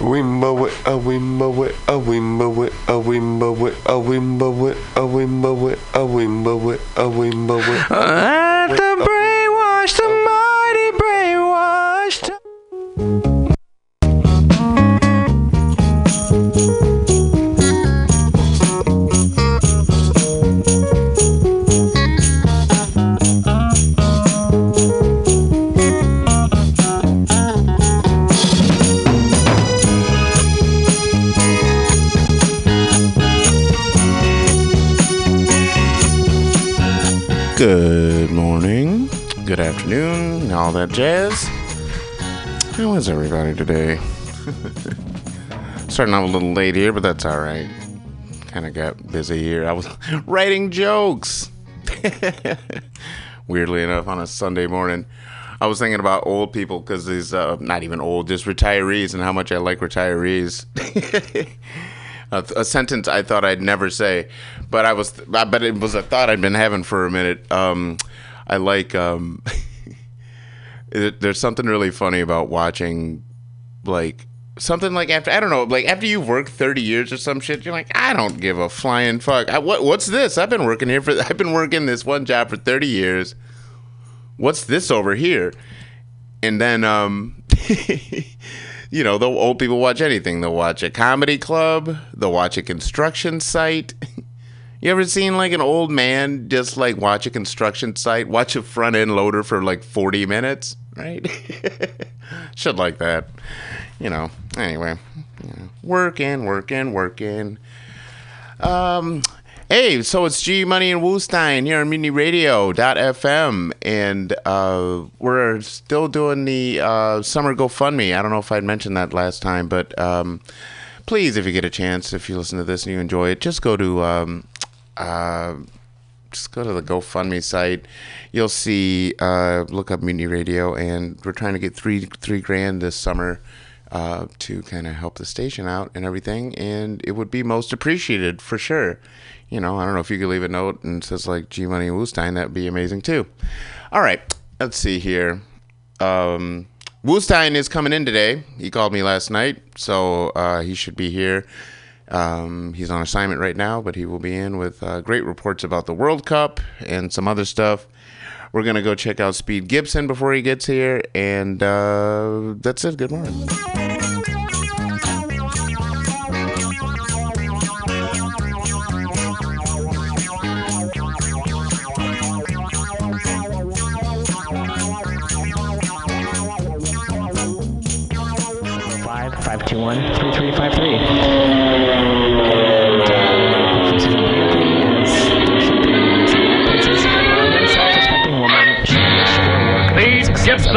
We mow it. Let the brainwash, the mighty brainwashed. Good morning, good afternoon, all that jazz. How is everybody today? Starting off a little late here, but that's all right. Kind of got busy here. I was writing jokes. Weirdly enough, on a Sunday morning, I was thinking about old people because these, not even old, just retirees and how much I like retirees. A sentence I thought I'd never say, but it was a thought I'd been having for a minute. I like there's something really funny about watching, like something like after I don't know, like after you've worked 30 years or some shit, you're like, I don't give a flying fuck. What's this? I've been working this one job for 30 years. What's this over here? And then you know, the old people watch anything. They'll watch a comedy club. They'll watch a construction site. You ever seen like an old man just like watch a construction site, watch a front end loader for like 40 minutes, right? Shit like that. You know, anyway. You know, working. Hey, so it's G Money and Woostein here on MiniRadio.fm, and we're still doing the summer GoFundMe. I don't know if I mentioned that last time, but please, if you get a chance, if you listen to this and you enjoy it, just go to the GoFundMe site. You'll see, look up Mutiny Radio, and we're trying to get $3,000 this summer. To kind of help the station out and everything, and it would be most appreciated for sure. You know, I don't know if you could leave a note and says like G Money and Woostein, that'd be amazing too. All right, let's see here. Woostein is coming in today. He called me last night, so he should be here. He's on assignment right now, but he will be in with great reports about the World Cup and some other stuff. We're going to go check out Speed Gibson before he gets here. And that's it. Good morning. Five, 521-3353. Gibson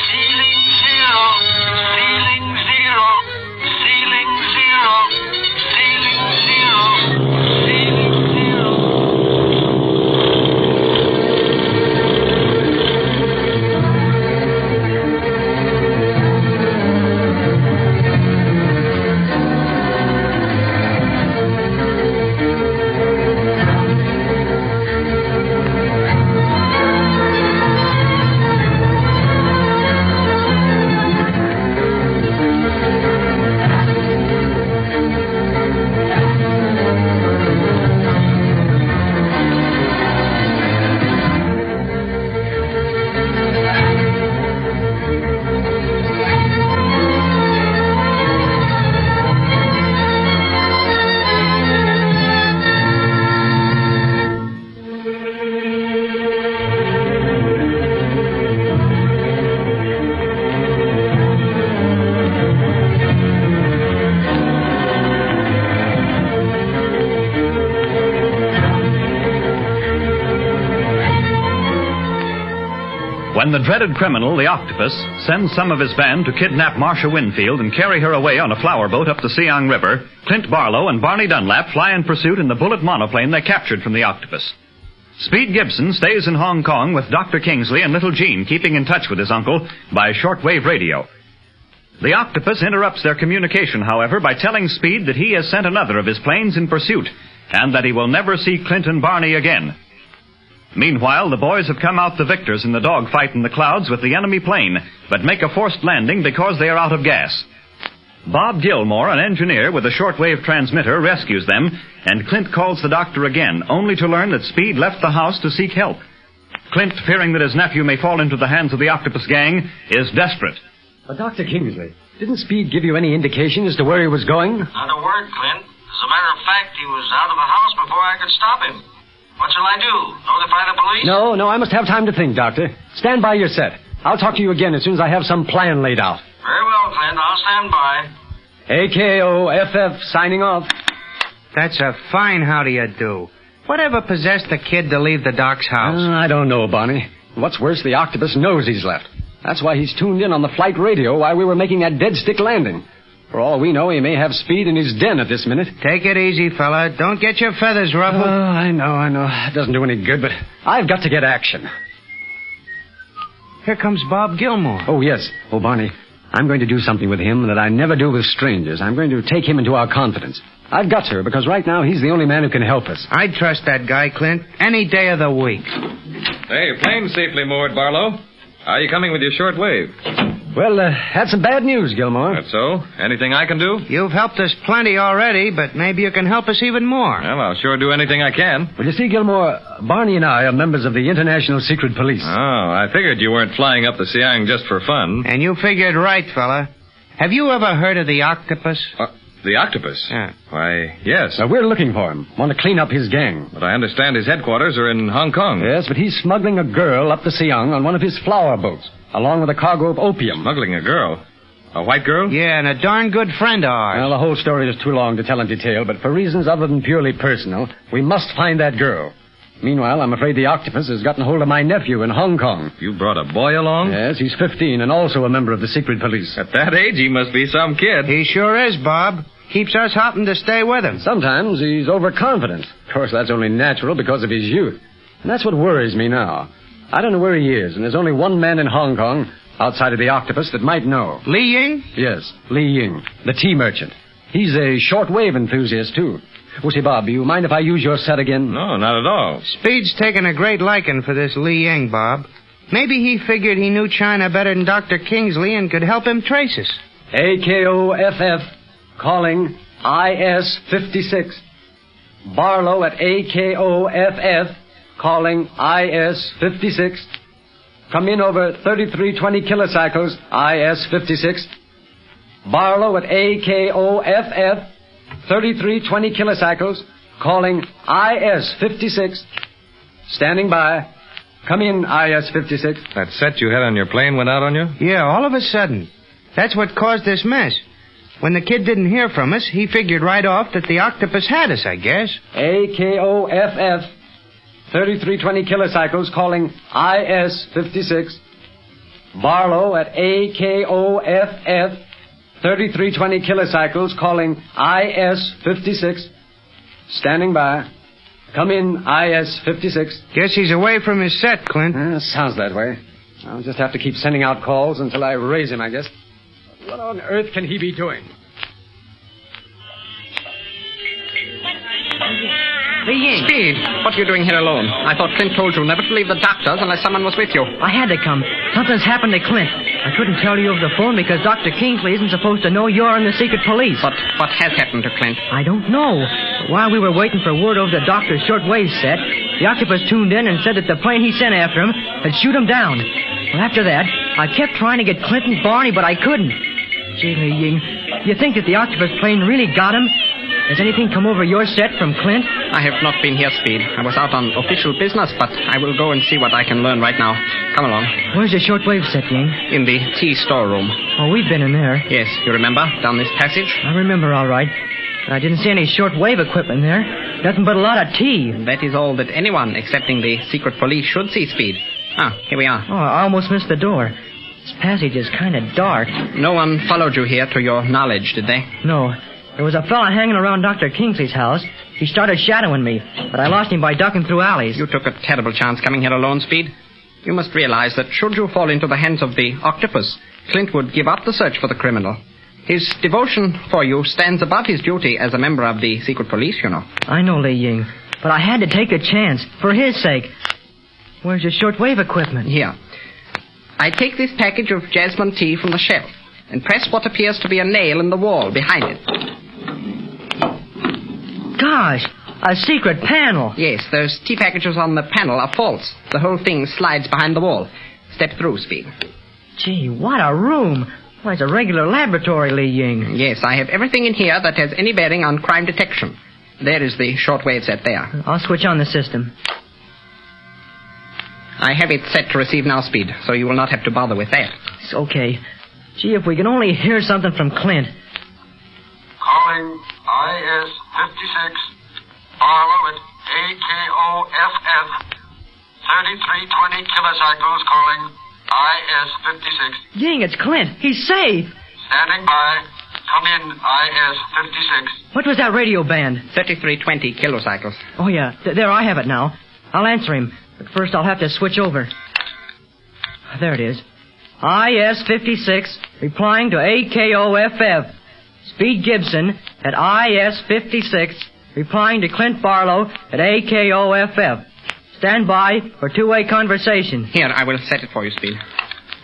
When the dreaded criminal, the octopus, sends some of his band to kidnap Marcia Winfield and carry her away on a flower boat up the Siang River, Clint Barlow and Barney Dunlap fly in pursuit in the bullet monoplane they captured from the octopus. Speed Gibson stays in Hong Kong with Dr. Kingsley and little Jean, keeping in touch with his uncle by shortwave radio. The octopus interrupts their communication, however, by telling Speed that he has sent another of his planes in pursuit and that he will never see Clint and Barney again. Meanwhile, the boys have come out the victors in the dogfight in the clouds with the enemy plane, but make a forced landing because they are out of gas. Bob Gilmore, an engineer with a shortwave transmitter, rescues them, and Clint calls the doctor again, only to learn that Speed left the house to seek help. Clint, fearing that his nephew may fall into the hands of the Octopus Gang, is desperate. But Dr. Kingsley, didn't Speed give you any indication as to where he was going? Not a word, Clint. As a matter of fact, he was out of the house before I could stop him. What shall I do? Notify the police? No, I must have time to think, Doctor. Stand by your set. I'll talk to you again as soon as I have some plan laid out. Very well, Clint. I'll stand by. A-K-O-F-F signing off. That's a fine how do you do. Whatever possessed the kid to leave the doc's house? I don't know, Barney. What's worse, the octopus knows he's left. That's why he's tuned in on the flight radio while we were making that dead stick landing. For all we know, he may have Speed in his den at this minute. Take it easy, fella. Don't get your feathers ruffled. Oh, I know. It doesn't do any good, but I've got to get action. Here comes Bob Gilmore. Oh, yes. Oh, Barney, I'm going to do something with him that I never do with strangers. I'm going to take him into our confidence. I've got to, because right now he's the only man who can help us. I'd trust that guy, Clint, any day of the week. Hey, your plane's safely moored, Barlow. Are you coming with your shortwave? Well, that's some bad news, Gilmore. That's so? Anything I can do? You've helped us plenty already, but maybe you can help us even more. Well, I'll sure do anything I can. Well, you see, Gilmore, Barney and I are members of the International Secret Police. Oh, I figured you weren't flying up the Siang just for fun. And you figured right, fella. Have you ever heard of the octopus? The octopus? Yeah. Why, yes. We're looking for him. Want to clean up his gang. But I understand his headquarters are in Hong Kong. Yes, but he's smuggling a girl up the Siang on one of his flower boats, along with a cargo of opium. Smuggling a girl? A white girl? Yeah, and a darn good friend of ours. Well, the whole story is too long to tell in detail, but for reasons other than purely personal, we must find that girl. Meanwhile, I'm afraid the octopus has gotten hold of my nephew in Hong Kong. You brought a boy along? Yes, he's 15 and also a member of the secret police. At that age, he must be some kid. He sure is, Bob. Keeps us hopping to stay with him. Sometimes he's overconfident. Of course, that's only natural because of his youth. And that's what worries me now. I don't know where he is, and there's only one man in Hong Kong, outside of the octopus, that might know. Li Ying? Yes, Li Ying, the tea merchant. He's a shortwave enthusiast, too. Woostein, Bob, do you mind if I use your set again? No, not at all. Speed's taken a great liking for this Li Ying, Bob. Maybe he figured he knew China better than Dr. Kingsley and could help him trace us. A-K-O-F-F, calling IS-56. Barlow at A-K-O-F-F, calling IS-56. Come in over 3320 kilocycles, IS-56. Barlow at A-K-O-F-F. 3320 kilocycles, calling IS-56. Standing by. Come in, IS-56. That set you had on your plane went out on you? Yeah, all of a sudden. That's what caused this mess. When the kid didn't hear from us, he figured right off that the octopus had us, I guess. A-K-O-F-F. 3320 kilocycles, calling IS-56. Barlow at A-K-O-F-F. 3320 kilocycles, calling IS-56. Standing by. Come in, IS-56. Guess he's away from his set, Clint. Sounds that way. I'll just have to keep sending out calls until I raise him, I guess. What on earth can he be doing? Li Ying. Speed, what are you doing here alone? I thought Clint told you never to leave the doctors unless someone was with you. I had to come. Something's happened to Clint. I couldn't tell you over the phone because Dr. Kingsley isn't supposed to know you're in the secret police. But what has happened to Clint? I don't know. While we were waiting for word over the doctor's shortwave set, the octopus tuned in and said that the plane he sent after him had shoot him down. Well, after that, I kept trying to get Clint and Barney, but I couldn't. Gee, Li Ying, you think that the octopus plane really got him? Has anything come over your set from Clint? I have not been here, Speed. I was out on official business, but I will go and see what I can learn right now. Come along. Where's your shortwave set, Ying? In the tea storeroom. Oh, we've been in there. Yes, you remember? Down this passage? I remember, all right. But I didn't see any shortwave equipment there. Nothing but a lot of tea. That is all that anyone, excepting the secret police, should see, Speed. Ah, here we are. Oh, I almost missed the door. This passage is kind of dark. No one followed you here, to your knowledge, did they? No. There was a fella hanging around Dr. Kingsley's house. He started shadowing me, but I lost him by ducking through alleys. You took a terrible chance coming here alone, Speed. You must realize that should you fall into the hands of the octopus, Clint would give up the search for the criminal. His devotion for you stands above his duty as a member of the secret police, you know. I know, Li Ying, but I had to take a chance, for his sake. Where's your shortwave equipment? Here. I take this package of jasmine tea from the shelf and press what appears to be a nail in the wall behind it. Gosh, a secret panel. Yes, those tea packages on the panel are false. The whole thing slides behind the wall. Step through, Speed. Gee, what a room. Well, it's a regular laboratory, Li Ying. Yes, I have everything in here that has any bearing on crime detection. There is the shortwave set there. I'll switch on the system. I have it set to receive now, Speed, so you will not have to bother with that. It's okay. Gee, if we can only hear something from Clint. Calling IS-56, Barlow at A-K-O-F-F, 3320 kilocycles calling IS-56. Ying, it's Clint. He's safe. Standing by. Come in, IS-56. What was that radio band? 3320 kilocycles. Oh, yeah. There, I have it now. I'll answer him. But first, I'll have to switch over. There it is. IS-56, replying to AKOFF. Speed Gibson at IS-56, replying to Clint Barlow at AKOFF. Stand by for two-way conversation. Here, I will set it for you, Speed.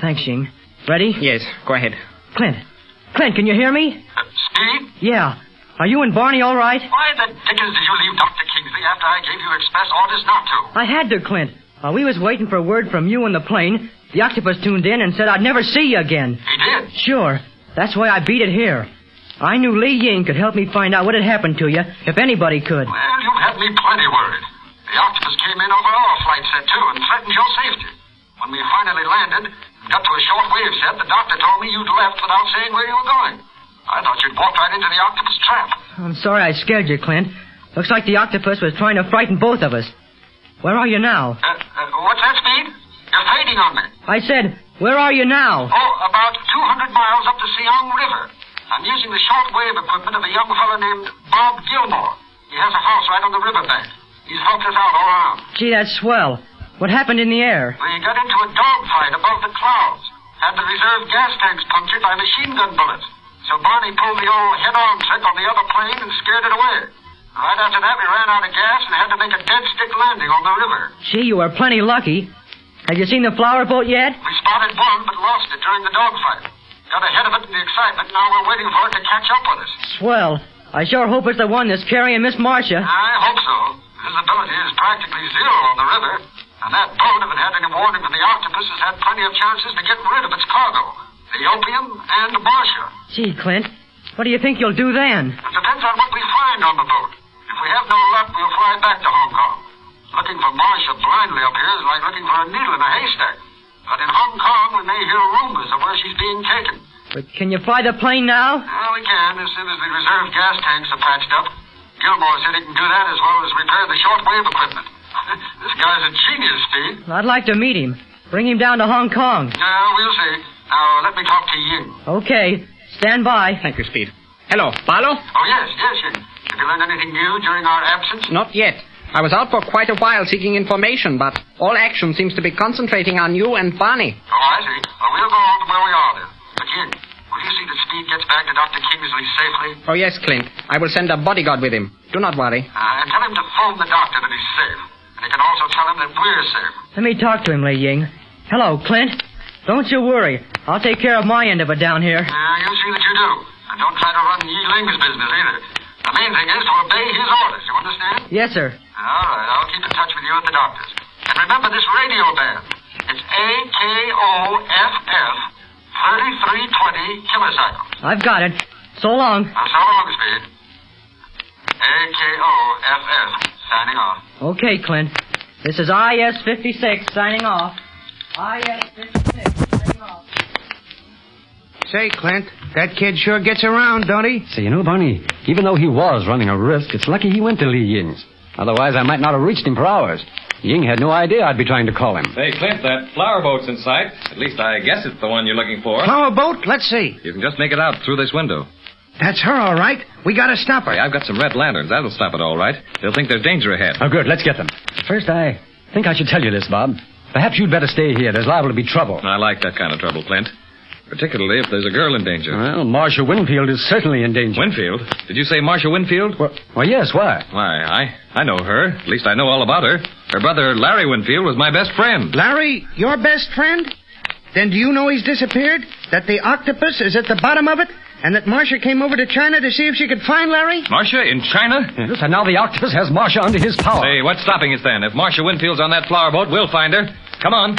Thanks, Shing. Ready? Yes, go ahead. Clint, can you hear me? Speed? Yeah. Are you and Barney all right? Why the dickens did you leave Dr. Kingsley after I gave you express orders not to? I had to, Clint. We was waiting for word from you on the plane. The octopus tuned in and said I'd never see you again. He did? Sure. That's why I beat it here. I knew Li Ying could help me find out what had happened to you, if anybody could. Well, you've had me plenty worried. The octopus came in over our flight set, too, and threatened your safety. When we finally landed, got to a short wave set, the doctor told me you'd left without saying where you were going. I thought you'd walked right into the octopus trap. I'm sorry I scared you, Clint. Looks like the octopus was trying to frighten both of us. Where are you now? What's that, Speed? You're fading on me. I said, where are you now? Oh, about 200 miles up the Siang River. I'm using the short wave equipment of a young fellow named Bob Gilmore. He has a house right on the riverbank. He's helped us out all around. Gee, that's swell. What happened in the air? We got into a dogfight above the clouds. Had the reserve gas tanks punctured by machine gun bullets. So Barney pulled the old head-on trick on the other plane and scared it away. Right after that, we ran out of gas and had to make a dead-stick landing on the river. Gee, you were plenty lucky. Have you seen the flower boat yet? We spotted one, but lost it during the dogfight. Got ahead of it in the excitement. Now we're waiting for it to catch up with us. Swell. I sure hope it's the one that's carrying Miss Marcia. I hope so. Visibility is practically zero on the river. And that boat, if it had any warning from the octopus, has had plenty of chances to get rid of its cargo. The opium and Marcia. Gee, Clint, what do you think you'll do then? It depends on what we find on the boat. If we have no luck, we'll fly back to Hong Kong. Looking for Marcia blindly up here is like looking for a needle in a haystack. But in Hong Kong, we may hear rumors of where she's being taken. But can you fly the plane now? Well, we can, as soon as the reserve gas tanks are patched up. Gilmore said he can do that as well as repair the shortwave equipment. This guy's a genius, Steve. Well, I'd like to meet him. Bring him down to Hong Kong. We'll see. Now, let me talk to Ying. Okay. Stand by. Thank you, Speed. Hello, Barlow? Oh, yes, Ying. Have you learned anything new during our absence? Not yet. I was out for quite a while seeking information, but all action seems to be concentrating on you and Barney. Oh, I see. Well, we'll go on to where we are, then. But, Ying, will you see that Speed gets back to Dr. Kingsley safely? Oh, yes, Clint. I will send a bodyguard with him. Do not worry. And tell him to phone the doctor that he's safe. And you can also tell him that we're safe. Let me talk to him, Li Ying. Hello, Clint. Don't you worry. I'll take care of my end of it down here. You see that you do. And don't try to run Yi Ling's business, either. The main thing is to obey his orders. You understand? Yes, sir. All right. I'll keep in touch with you at the doctor's. And remember this radio band. It's AKOFF 3320 kilocycles. I've got it. So long. So long, Speed. AKOFF. Signing off. Okay, Clint. This is IS-56 signing off. IS-56 signing off. Say, Clint, that kid sure gets around, don't he? Say, Barney, even though he was running a risk, it's lucky he went to Li Ying's. Otherwise, I might not have reached him for hours. Ying had no idea I'd be trying to call him. Say, Clint, that flower boat's in sight. At least I guess it's the one you're looking for. Flower boat? Let's see. You can just make it out through this window. That's her, all right. We gotta stop her. Hey, I've got some red lanterns. That'll stop it, all right. They'll think there's danger ahead. Oh, good. Let's get them. First, I think I should tell you this, Bob. Perhaps you'd better stay here. There's liable to be trouble. I like that kind of trouble, Clint. Particularly if there's a girl in danger. Well, Marcia Winfield is certainly in danger. Winfield? Did you say Marcia Winfield? Well, yes, why? Why, I know her. At least I know all about her. Her brother, Larry Winfield, was my best friend. Larry, your best friend? Then do you know he's disappeared? That the octopus is at the bottom of it? And that Marcia came over to China to see if she could find Larry? Marcia in China? Yes, and now the octopus has Marcia under his power. Say, what's stopping us then? If Marcia Winfield's on that flower boat, we'll find her. Come on.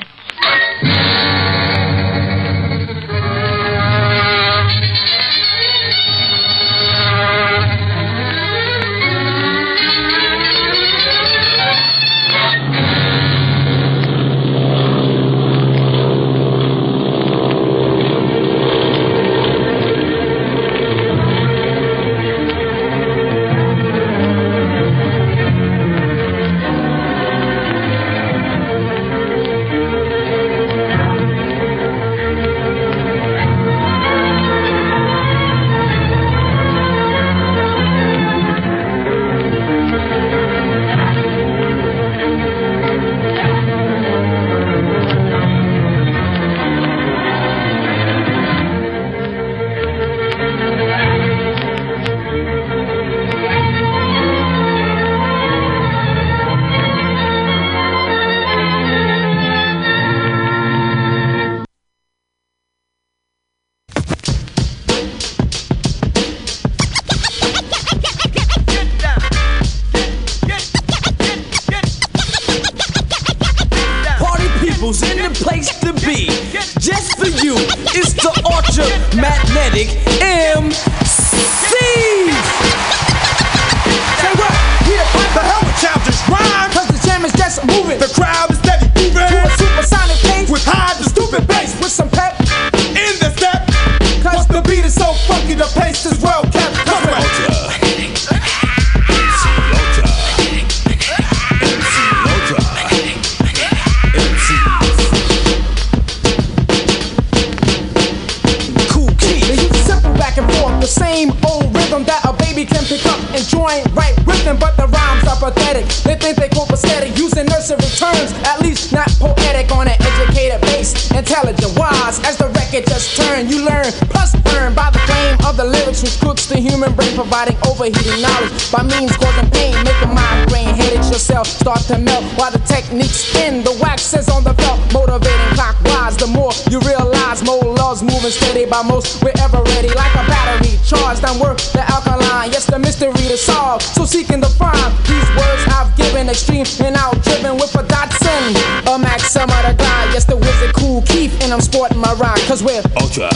Overheating knowledge by means causing pain, making migraine headaches yourself start to melt while the techniques spin. The wax is on the belt, motivating clockwise. The more you realize, more laws moving steady by most. We're ever ready, like a battery charged. I'm worth the alkaline. Yes, the mystery to solve. So seeking the prime. These words I've given extreme and out driven with a Datsun, a Maxim or the guy. Yes, the wizard Cool Keith, and I'm sporting my ride. 'Cause we're ultra.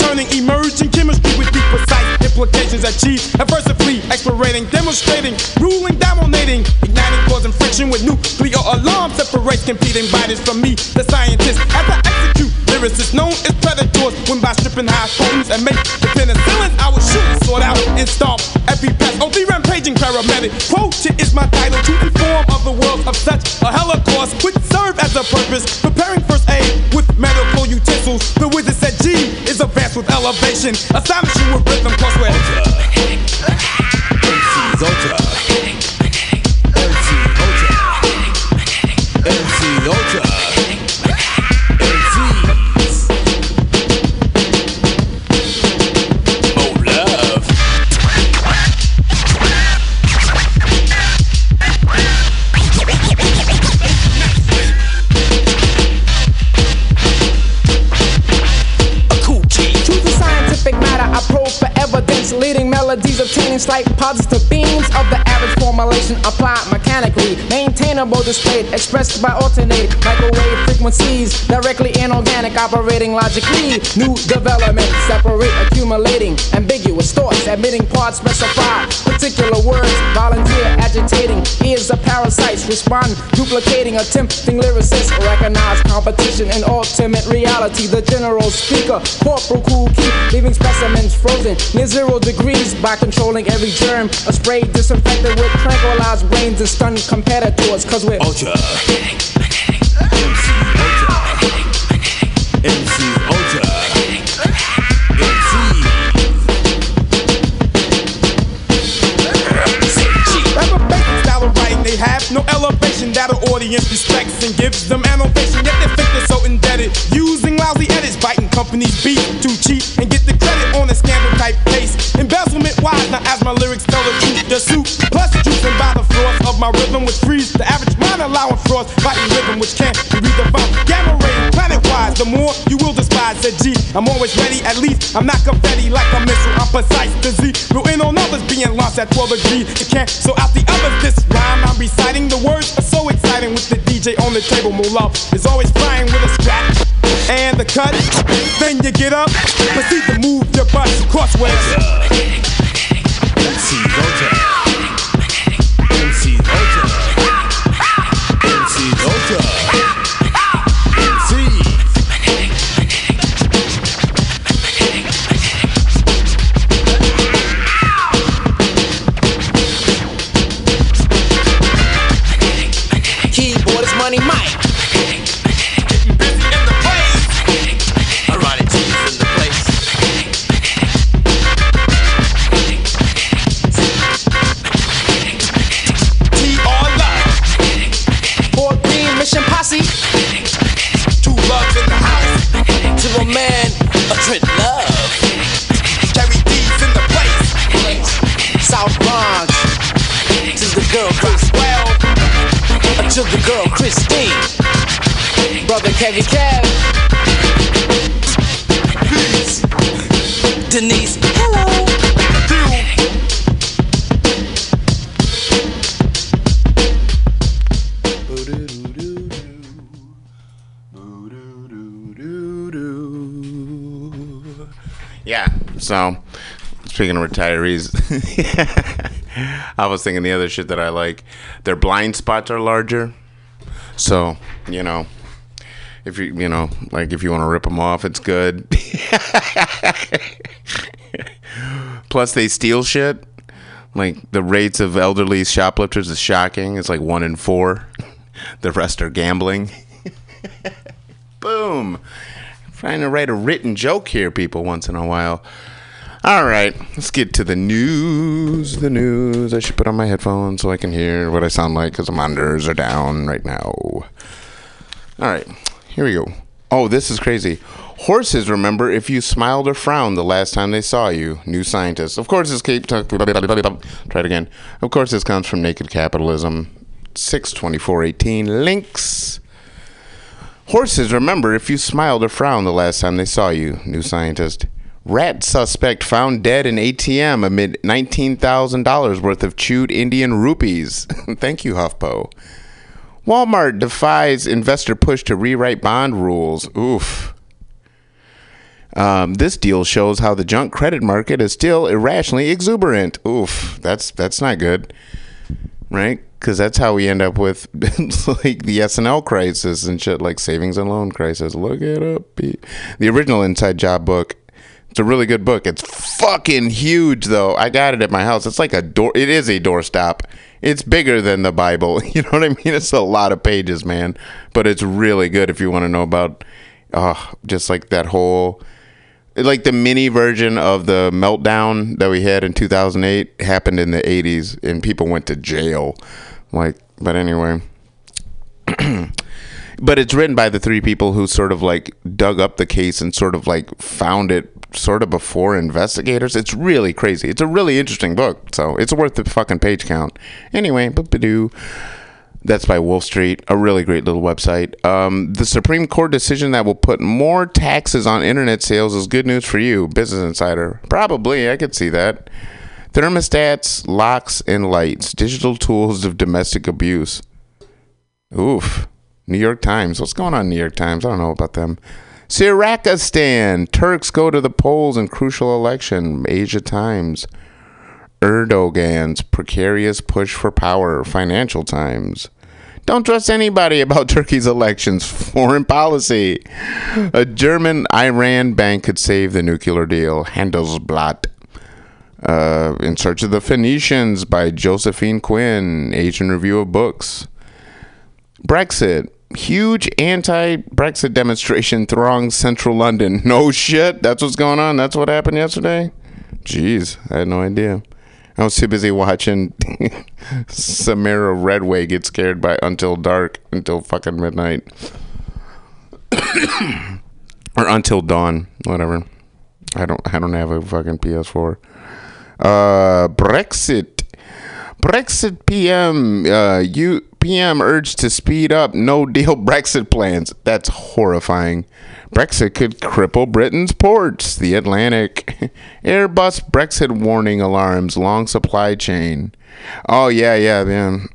Turning emerging chemistry with deep precise implications achieved adversively, explorating, demonstrating, ruling, dominating, igniting, causing friction with nuclear alarm, separates competing bodies from me, the scientist, as I execute lyricists known as predators, when by stripping high phones and make the penicillins, I would shoot, sort out, and stomp every pest, only rampaging paramedic, quote is my title, to inform of the world of such a holocaust, which serve as a purpose, preparing first aid with medical utensils, the wizard said G is a with elevation, astonish you with rhythm, cause we're ultra. MC Ultra. Leading melodies obtaining slight positive beams of the average formulation applied mechanically, maintainable displayed, expressed by alternating microwave frequencies, directly inorganic, operating logically, new development, separate, accumulating, ambiguous thoughts, admitting parts specified, particular words, volunteer, agitating, ears of parasites, responding, duplicating, attempting lyricists, recognize competition and ultimate reality, the general speaker, Corporal Cool Keith, leaving specimens frozen, near 0 degrees by controlling every germ, a spray disinfected with tranquilized brains and stunned competitors, 'cause we're ultra. MC Ultra. MC Ultra. No elevation that'll order audience respects and gives them an ovation, yet they think they're so indebted. Using lousy edits, biting companies beat too cheap and get the credit on a scandal type case. Embezzlement wise, now as my lyrics tell the truth, the suit plus juicing by the force of my rhythm, which frees the average mind, allowing frost, biting rhythm, which can't be redefined. Gamma rays, planet wise, the more you will despise the G. I'm always ready, at least I'm not confetti like a missile, I'm precise to Z. Ruin on others being launched at 12 degrees. It can't so out the others. This rhyme I'm reciting, the words are so exciting with the DJ on the table. More love is always flying with a scratch and the cut. Then you get up, proceed to move your butt crossways. MC Gota, MC Gota, MC Gota. Money Mike. Getting busy in the place. Ironic teams in the place. T.R. Love. 14 Mission Posse. Two loves in the house. To a man, a Trent Love. Carry D's in the place. South Bronx. This is the girl Chris Well. To the girl Christine, brother Kevin Kev, peace, Denise, hello, yeah. So speaking of retirees, I was thinking the other shit that I like. Their blind spots are larger. So, you know, if you, you know, like if you want to rip them off, it's good. Plus, they steal shit. Like, the rates of elderly shoplifters is shocking. It's like 1 in 4. The rest are gambling. Boom. I'm trying to write a written joke here, people, once in a while. All right, let's get to the news. The news. I should put on my headphones so I can hear what I sound like because the monitors are down right now. All right, here we go. Oh, this is crazy. Horses remember if you smiled or frowned the last time they saw you. New scientists. Of course, this came. Try it again. Of course, this comes from Naked Capitalism. 6/24/18 links. Horses remember if you smiled or frowned the last time they saw you. New scientist. Rat suspect found dead in ATM amid $19,000 worth of chewed Indian rupees. Thank you, HuffPo. Walmart defies investor push to rewrite bond rules. Oof. This deal shows how the junk credit market is still irrationally exuberant. Oof. That's not good, right? Because that's how we end up with like the SNL crisis and shit, like savings and loan crisis. Look it up. The original Inside Job book. It's a really good book. It's fucking huge, though. I got it at my house. It's like a door. It is a doorstop. It's bigger than the Bible. You know what I mean? It's a lot of pages, man. But it's really good if you want to know about just like that whole, like the mini version of the meltdown that we had in 2008 happened in the 80s and people went to jail. Like, but anyway. But it's written by the three people who sort of like dug up the case and sort of like found it sort of before investigators. It's really crazy. It's a really interesting book, so it's worth the fucking page count. Anyway, that's by Wolf Street, a really great little website. The Supreme Court decision that will put more taxes on internet sales is good news for you, Business Insider. Probably, I could see that. Thermostats, locks, and lights, digital tools of domestic abuse. Oof. New York Times. What's going on, New York Times? I don't know about them. Syrakistan. Turks go to the polls in crucial election. Asia Times. Erdogan's precarious push for power. Financial Times. Don't trust anybody about Turkey's elections. Foreign policy. A German Iran bank could save the nuclear deal. Handelsblatt. In Search of the Phoenicians by Josephine Quinn. Asian Review of Books. Brexit. Huge anti-Brexit demonstration throngs central London. No shit. That's what's going on. That's what happened yesterday. Jeez, I had no idea. I was too busy watching Samira Redway get scared by Until Dark until fucking midnight. Or until dawn, whatever. I don't have a fucking PS4. Brexit PM. PM urged to speed up no deal Brexit plans. That's horrifying. Brexit could cripple Britain's ports. The Atlantic. Airbus Brexit warning alarms. Long supply chain. Oh, yeah.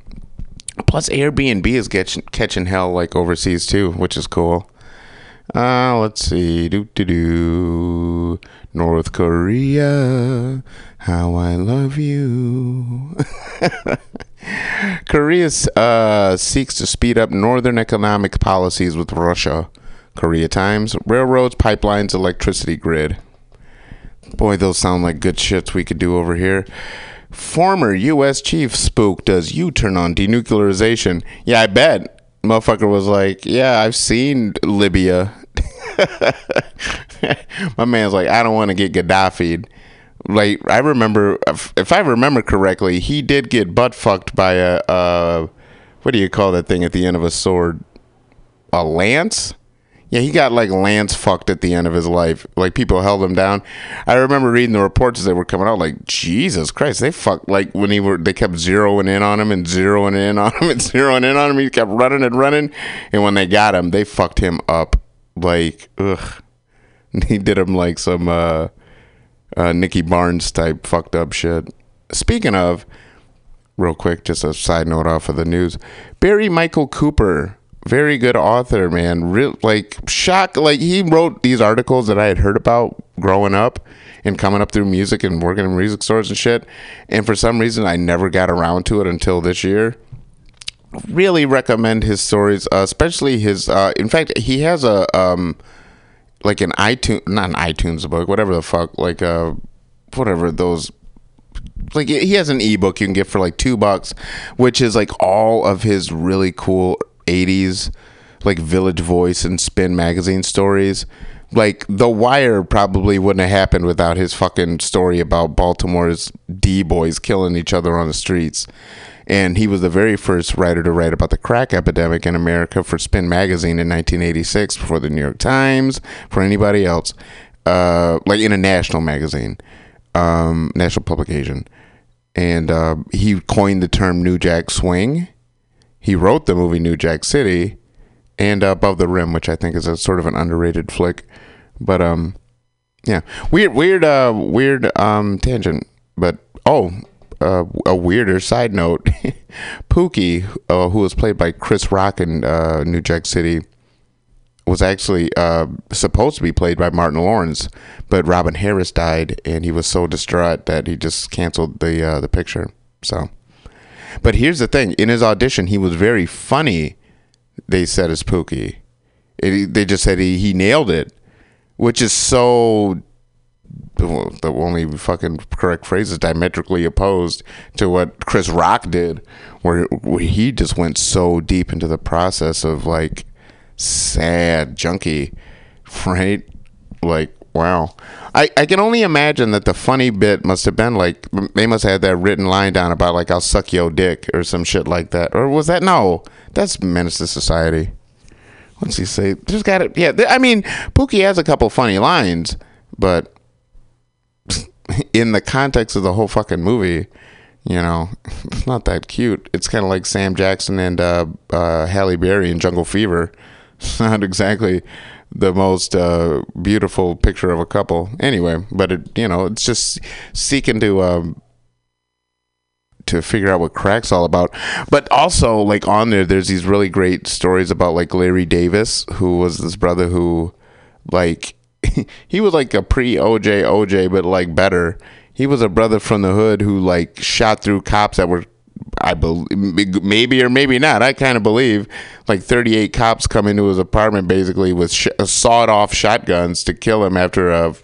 Plus, Airbnb is catching hell like overseas, too, which is cool. Let's see. North Korea. How I love you. Korea seeks to speed up northern economic policies with Russia. Korea Times. Railroads, pipelines, electricity grid. Boy, those sound like good shits we could do over here. Former U.S. chief spook does U-turn on denuclearization. Yeah, I bet. Motherfucker was like, yeah, I've seen Libya. My man's like, I don't want to get Gaddafi'd. Like, I remember, if I remember correctly, he did get butt fucked by what do you call that thing at the end of a sword? A lance? Yeah, he got like lance fucked at the end of his life. Like, people held him down. I remember reading the reports as they were coming out, like, Jesus Christ, they fucked, like, when they kept zeroing in on him. He kept running. And when they got him, they fucked him up. Like, ugh. He did him like some Nicky Barnes type fucked up shit. Speaking of, real quick, just a side note off of the news, Barry Michael Cooper. Very good author, man. Real, like, shock. Like, he wrote these articles that I had heard about growing up and coming up through music and working in music stores and shit. And for some reason, I never got around to it until this year. Really recommend his stories, especially his. In fact, he has a like an iTunes, not an iTunes book, whatever the fuck, like whatever those. Like, he has an ebook you can get for like $2, which is like all of his really cool 80s like Village Voice and Spin magazine stories. Like, The Wire probably wouldn't have happened without his fucking story about Baltimore's D-boys killing each other on the streets. And he was the very first writer to write about the crack epidemic in America for Spin magazine in 1986, for the New York Times, for anybody else, like in a national magazine, national publication. And he coined the term New Jack Swing. He wrote the movie New Jack City and Above the Rim, which I think is a sort of an underrated flick. But yeah, weird tangent. But a weirder side note, Pookie, who was played by Chris Rock in New Jack City, was actually supposed to be played by Martin Lawrence, but Robin Harris died, and he was so distraught that he just canceled the picture. So. But here's the thing. In his audition, he was very funny, they said, as Pookie. They just said he nailed it, which is so... The only fucking correct phrase is diametrically opposed to what Chris Rock did, where he just went so deep into the process of, like, sad junkie, right? Like, wow. I can only imagine that the funny bit must have been like, they must have had that written line down about like, I'll suck your dick or some shit like that. Or was that? No, that's Menace to Society. What's he say? Just got it. Yeah. I mean, Pookie has a couple funny lines, but in the context of the whole fucking movie, you know, it's not that cute. It's kind of like Sam Jackson and Halle Berry in Jungle Fever. It's not exactly the most beautiful picture of a couple anyway, but it, you know, it's just seeking to figure out what crack's all about. But also, like, on there's these really great stories about like Larry Davis, who was this brother who, like, he was like a pre-OJ, but like better. He was a brother from the hood who like shot through cops that were, I believe, maybe or maybe not, I kind of believe, like 38 cops come into his apartment basically with sawed-off shotguns to kill him after a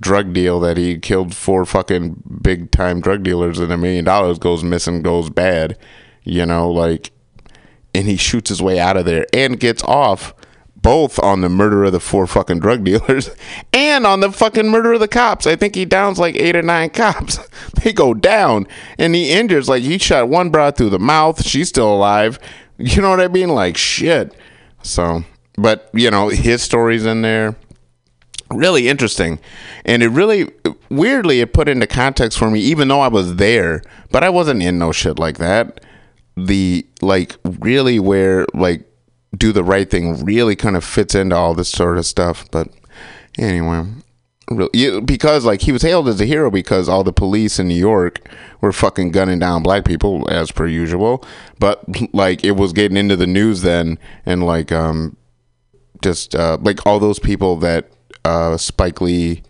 drug deal that he killed 4 fucking big-time drug dealers, and $1 million goes missing, goes bad, you know, like, and he shoots his way out of there and gets off. both on the murder of the four fucking drug dealers and on the fucking murder of the cops. I think he downs like 8 or 9 cops. They go down and he injures, like he shot one broad through the mouth. She's still alive. You know what I mean? Like shit. So, but you know, his story's in there. Really interesting. And it really, weirdly, it put into context for me, even though I was there, but I wasn't in no shit like that. The, like, really where, like, Do the Right Thing really kind of fits into all this sort of stuff. But anyway, really, because, like, he was hailed as a hero because all the police in New York were fucking gunning down black people, as per usual. But, like, it was getting into the news then, and, like, like, all those people that Spike Lee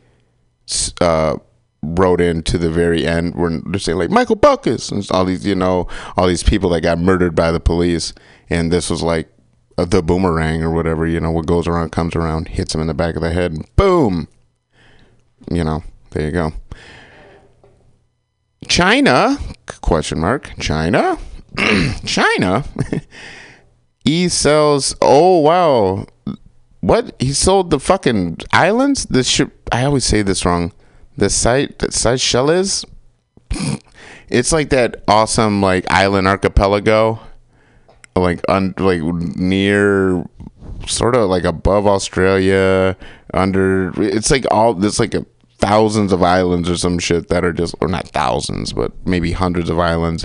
wrote in to the very end were saying, like, Michael Buckus and all these, you know, all these people that got murdered by the police, and this was like the boomerang or whatever, you know, what goes around comes around, hits him in the back of the head, boom, you know, there you go. China, question mark, China, China, he sells, oh wow, what? He sold the fucking islands? This ship, I always say this wrong. The site that Seychelles? It's like that awesome, like, island archipelago. Like, like near, sort of like above Australia, under, it's like all, there's like thousands of islands or some shit that are just, or not thousands, but maybe hundreds of islands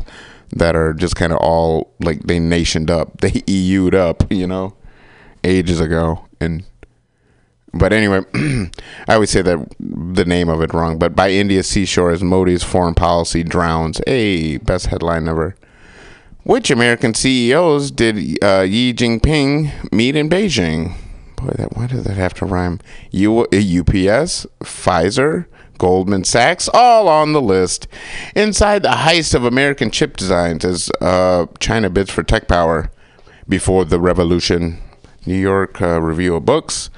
that are just kind of all, like, they nationed up. They EU'd up, you know, ages ago. And but anyway, I always say that the name of it wrong, but by India's seashore as Modi's foreign policy drowns. Hey, best headline ever. Which American CEOs did Xi Jinping meet in Beijing? Boy, that, why does that have to rhyme? UPS, Pfizer, Goldman Sachs, all on the list. Inside the heist of American chip designs as China bids for tech power before the revolution. New York Review of Books.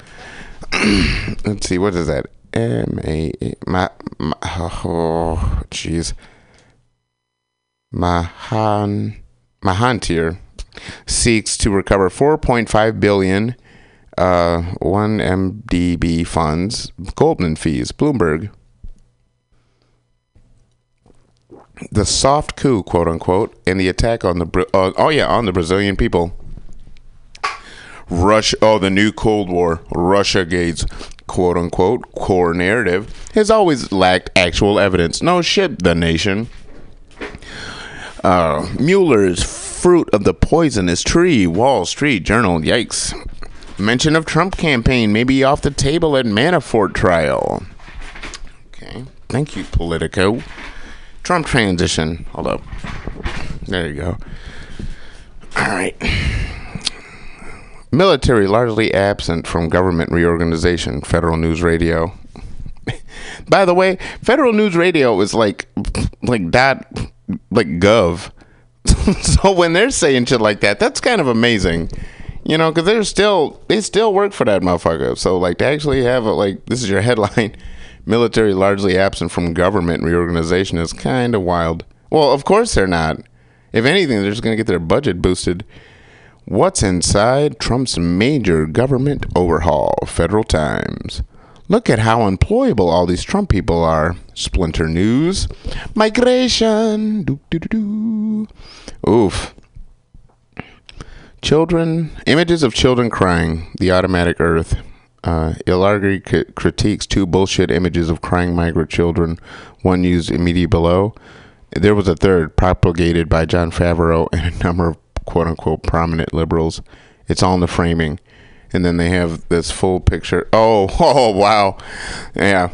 Let's see, what is that? Mahantir seeks to recover 4.5 billion 1MDB funds, Goldman fees, Bloomberg. The soft coup, quote unquote, and the attack on the on the Brazilian people. Russia, oh, the new Cold War, Russiagate's quote-unquote core narrative has always lacked actual evidence. No shit, the nation. Mueller's fruit of the poisonous tree, Wall Street Journal, yikes. Mention of Trump campaign may be off the table at Manafort trial. Okay, thank you, Politico. Trump transition, hold up. There you go. All right. Military largely absent from government reorganization, Federal News Radio. By the way, Federal News Radio is like that, like gov. So when they're saying shit like that, that's kind of amazing, you know, because they still work for that motherfucker. So like to actually have it like this is your headline: military largely absent from government reorganization is kind of wild. Well, of course they're not. If anything, they're just gonna get their budget boosted. What's inside Trump's major government overhaul? Federal Times. Look at how employable all these Trump people are. Splinter News. Migration. Doo, doo, doo, doo. Oof. Children. Images of children crying. The Automatic Earth. Ilargi critiques 2 bullshit images of crying migrant children. One used immediately below. There was a third propagated by John Favreau and a number of quote-unquote prominent liberals. It's all in the framing, and then they have this full picture. Oh wow, yeah.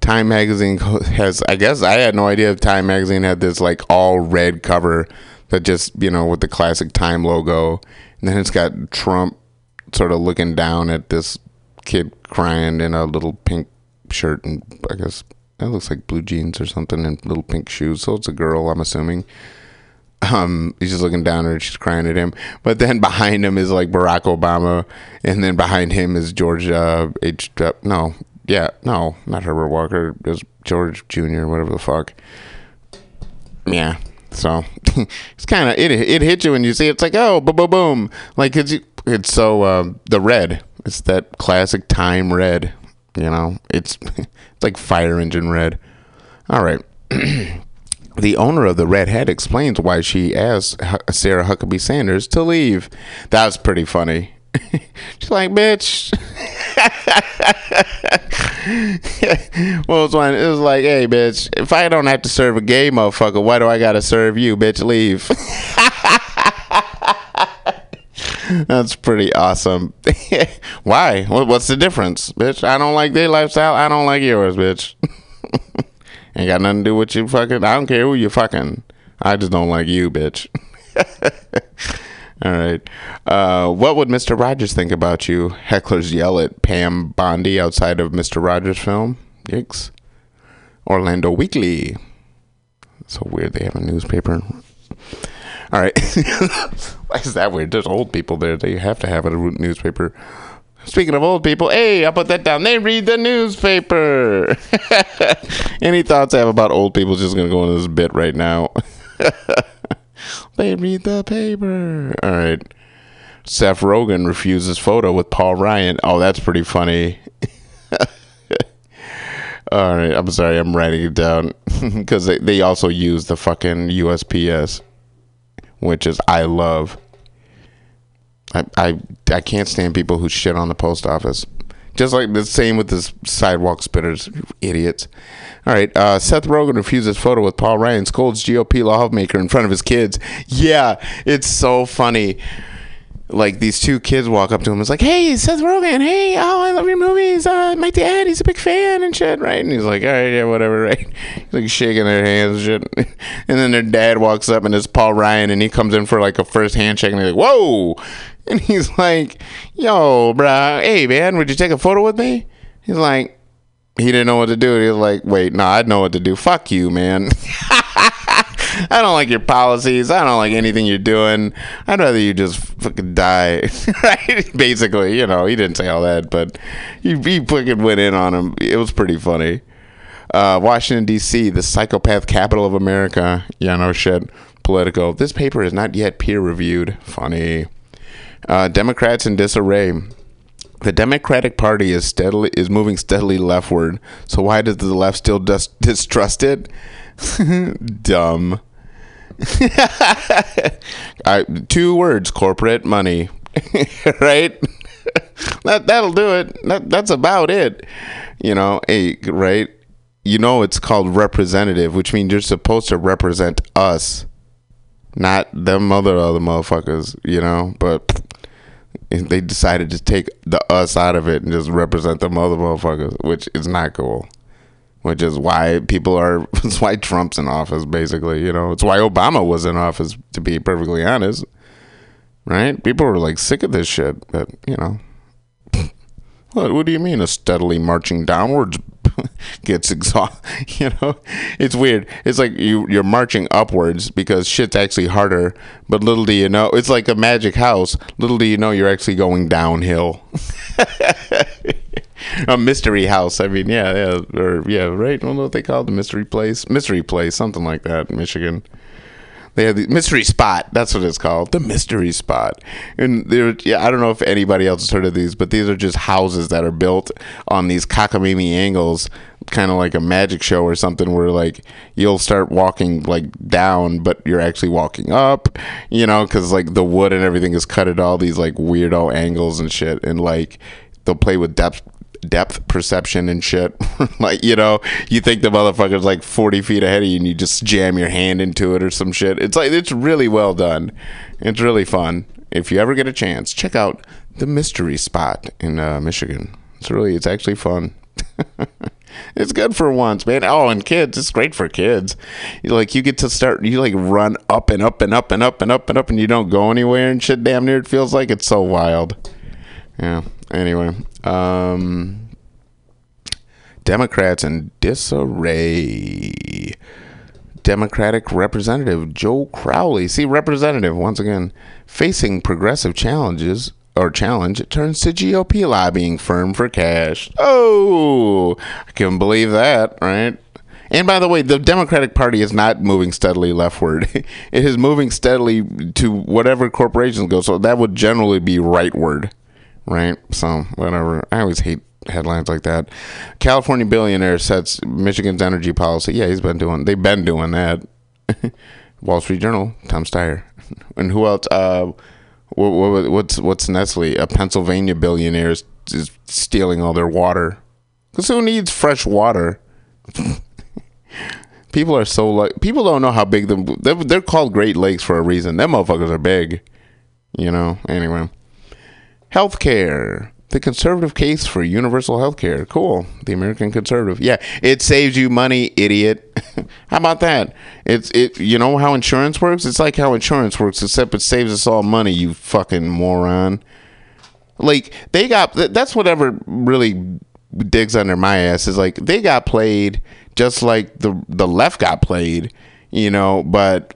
Time magazine has, I guess I had no idea if Time magazine had this like all red cover that just, you know, with the classic Time logo, and then it's got Trump sort of looking down at this kid crying in a little pink shirt, and I guess that looks like blue jeans or something and little pink shoes. So it's a girl, I'm assuming. He's just looking down at her. She's crying at him. But then behind him is like Barack Obama. And then behind him is George not Herbert Walker. It was George Jr., whatever the fuck. Yeah. So it's kind of it hits you when you see it. It's like, oh, boom, boom, boom. Like it's so the red. It's that classic time red. You know, it's like fire engine red. All right. The owner of the Red Hat explains why she asked Sarah Huckabee Sanders to leave. That was pretty funny. She's like, bitch. Well, it was like, hey, bitch, if I don't have to serve a gay motherfucker, why do I got to serve you, bitch? Leave. That's pretty awesome. Why? What's the difference, bitch? I don't like their lifestyle. I don't like yours, bitch. Ain't got nothing to do with you fucking. I don't care who you fucking. I just don't like you, bitch. All right. What would Mr. Rogers think about you? Hecklers yell at Pam Bondi outside of Mr. Rogers' film. Yikes. Orlando Weekly. So weird they have a newspaper. All right. Why is that weird? There's old people there. They have to have a newspaper. Speaking of old people, hey, I'll put that down. They read the newspaper. Any thoughts I have about old people is just going to go into this bit right now. They read the paper. All right. Seth Rogen refuses photo with Paul Ryan. Oh, that's pretty funny. All right. I'm sorry. I'm writing it down because they also use the fucking USPS, which is I love. I can't stand people who shit on the post office. Just like the same with the sidewalk spitters. You idiots. All right. Seth Rogen refuses photo with Paul Ryan, scolds GOP lawmaker in front of his kids. Yeah, it's so funny. Like these two kids walk up to him. It's like, hey, Seth Rogen. Hey, oh, I love your movies. My dad, he's a big fan and shit, right? And he's like, all right, yeah, whatever, right? He's like shaking their hands and shit. And then their dad walks up and it's Paul Ryan and he comes in for like a first handshake and they're like, whoa. And he's like, yo, bruh, hey, man, would you take a photo with me? He's like, he didn't know what to do. He was like, wait, no, I know what to do. Fuck you, man. I don't like your policies. I don't like anything you're doing. I'd rather you just fucking die. Right? Basically, you know, he didn't say all that, but he fucking went in on him. It was pretty funny. Washington, D.C., the psychopath capital of America. Yeah, no shit. Politico. This paper is not yet peer-reviewed. Funny. Democrats in disarray. The Democratic Party is moving steadily leftward. So why does the left still distrust it? Dumb. Two words: corporate money. Right? That'll do it. That's about it. You know, hey, right? You know, it's called representative, which means you're supposed to represent us, not them other motherfuckers. You know, but they decided to take the us out of it and just represent them other motherfuckers, which is not cool. Which is why it's why Trump's in office, basically, you know. It's why Obama was in office, to be perfectly honest, right? People were, like, sick of this shit, but, you know. What do you mean a steadily marching downwards gets exhausted, you know? It's weird. It's like you're marching upwards because shit's actually harder, but little do you know, it's like a magic house. Little do you know you're actually going downhill. A mystery house. I mean, yeah, or yeah, right. I don't know what they call it, the mystery place, something like that in Michigan. They had the mystery spot. That's what it's called, the mystery spot. And there, yeah, I don't know if anybody else has heard of these, but these are just houses that are built on these cockamamie angles, kind of like a magic show or something, where like you'll start walking like down, but you're actually walking up, you know, because like the wood and everything is cut at all these like weirdo angles and shit, and like they'll play with depth perception and shit. Like, you know, you think the motherfucker's like 40 feet ahead of you and you just jam your hand into it or some shit. It's like, it's really well done. It's really fun. If you ever get a chance, check out the mystery spot in Michigan. It's actually fun. It's good for once, man. Oh, and kids, it's great for kids. You like, you get to start, you like run up and up and up and up and up and up, and you don't go anywhere and shit, damn near. It feels like it's so wild. Yeah. Anyway, Democrats in disarray. Democratic Representative Joe Crowley. See, representative, once again, facing progressive challenges or challenge, turns to GOP lobbying firm for cash. Oh, I can't believe that, right? And by the way, the Democratic Party is not moving steadily leftward. It is moving steadily to whatever corporations go. So that would generally be rightward, right? So whatever. I always hate headlines like that. California billionaire sets Michigan's energy policy. Yeah, they've been doing that. Wall Street Journal, Tom Steyer. And who else? What's Nestle? A Pennsylvania billionaire is stealing all their water. Because who needs fresh water? People are so like, people don't know how big they're called Great Lakes for a reason. Them motherfuckers are big, you know. Anyway, healthcare. The conservative case for universal healthcare. Cool. The American conservative. Yeah, it saves you money, idiot. How about that? You know how insurance works? It's like how insurance works, except it saves us all money, you fucking moron. Like, they got, that's whatever really digs under my ass, is like, they got played just like the left got played, you know, but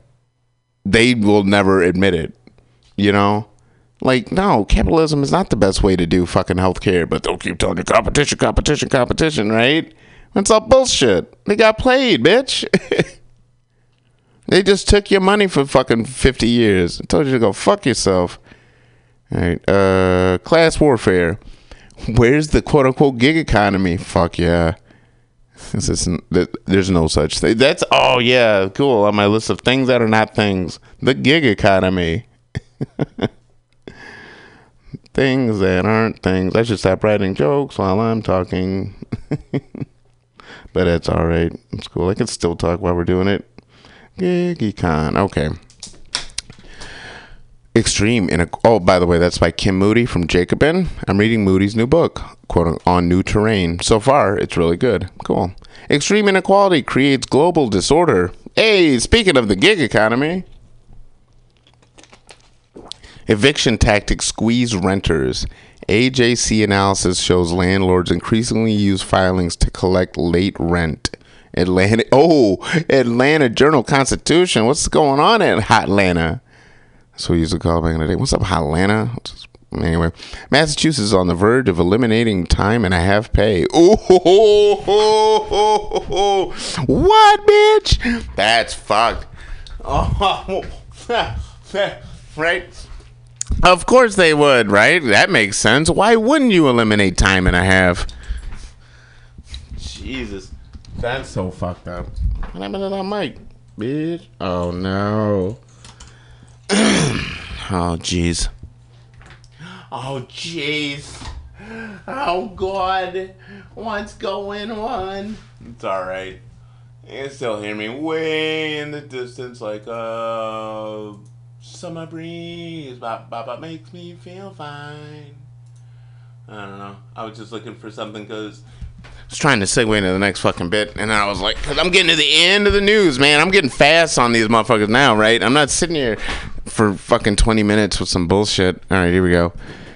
they will never admit it, you know? Like, no, capitalism is not the best way to do fucking healthcare, but they'll keep telling you competition, competition, competition, right? That's all bullshit. They got played, bitch. They just took your money for fucking 50 years. I told you to go fuck yourself. All right, class warfare. Where's the quote-unquote gig economy? Fuck yeah. There's no such thing. That's, oh yeah, cool, on my list of things that are not things. The gig economy. Things that aren't things. I should stop writing jokes while I'm talking. But that's all right. It's cool. I can still talk while we're doing it. Gig econ. Okay. Extreme. Oh, by the way, that's by Kim Moody from Jacobin. I'm reading Moody's new book, quote, On New Terrain. So far, it's really good. Cool. Extreme inequality creates global disorder. Hey, speaking of the gig economy... Eviction tactics squeeze renters. AJC analysis shows landlords increasingly use filings to collect late rent. Atlanta Journal-Constitution. What's going on in Hotlanta? That's what we used to call back in the day. What's up, Hotlanta? Anyway, Massachusetts is on the verge of eliminating time and a half pay. Ooh, ho, ho, ho, ho, ho. What, bitch? That's fucked. Oh, right? Of course they would, right? That makes sense. Why wouldn't you eliminate time and a half? Jesus. That's so fucked up. What happened to that mic, bitch? Oh, no. Oh, jeez. Oh, jeez. Oh, God. What's going on? It's all right. You can still hear me way in the distance like, summer breeze, bop, makes me feel fine. I don't know. I was just looking for something because I was trying to segue into the next fucking bit, and I was like, because I'm getting to the end of the news, man. I'm getting fast on these motherfuckers now, right? I'm not sitting here for fucking 20 minutes with some bullshit. All right, here we go.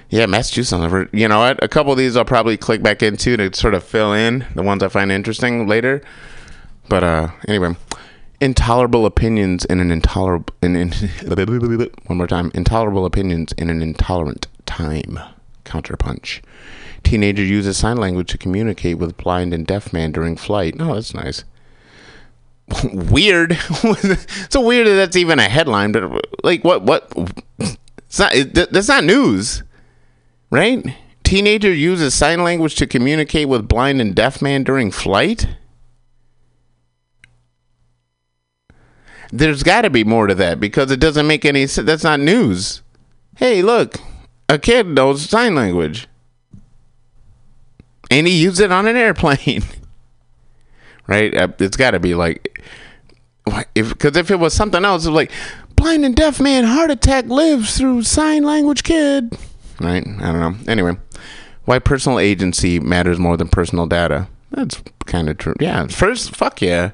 Yeah, Massachusetts. You know what? A couple of these I'll probably click back into to sort of fill in the ones I find interesting later. But anyway. Intolerable opinions in an intolerable... one more time. Intolerable opinions in an intolerant time. Counterpunch. Teenager uses sign language to communicate with blind and deaf man during flight. Oh, that's nice. Weird. So weird that that's even a headline. But, like, what? That's not news. Right? Teenager uses sign language to communicate with blind and deaf man during flight? There's got to be more to that because it doesn't make any sense. That's not news. Hey, look, a kid knows sign language. And he used it on an airplane. Right? It's got to be like, because if it was something else, it was like, blind and deaf man heart attack lives through sign language kid. Right? I don't know. Anyway, why personal agency matters more than personal data. That's kind of true. Yeah. First, fuck yeah.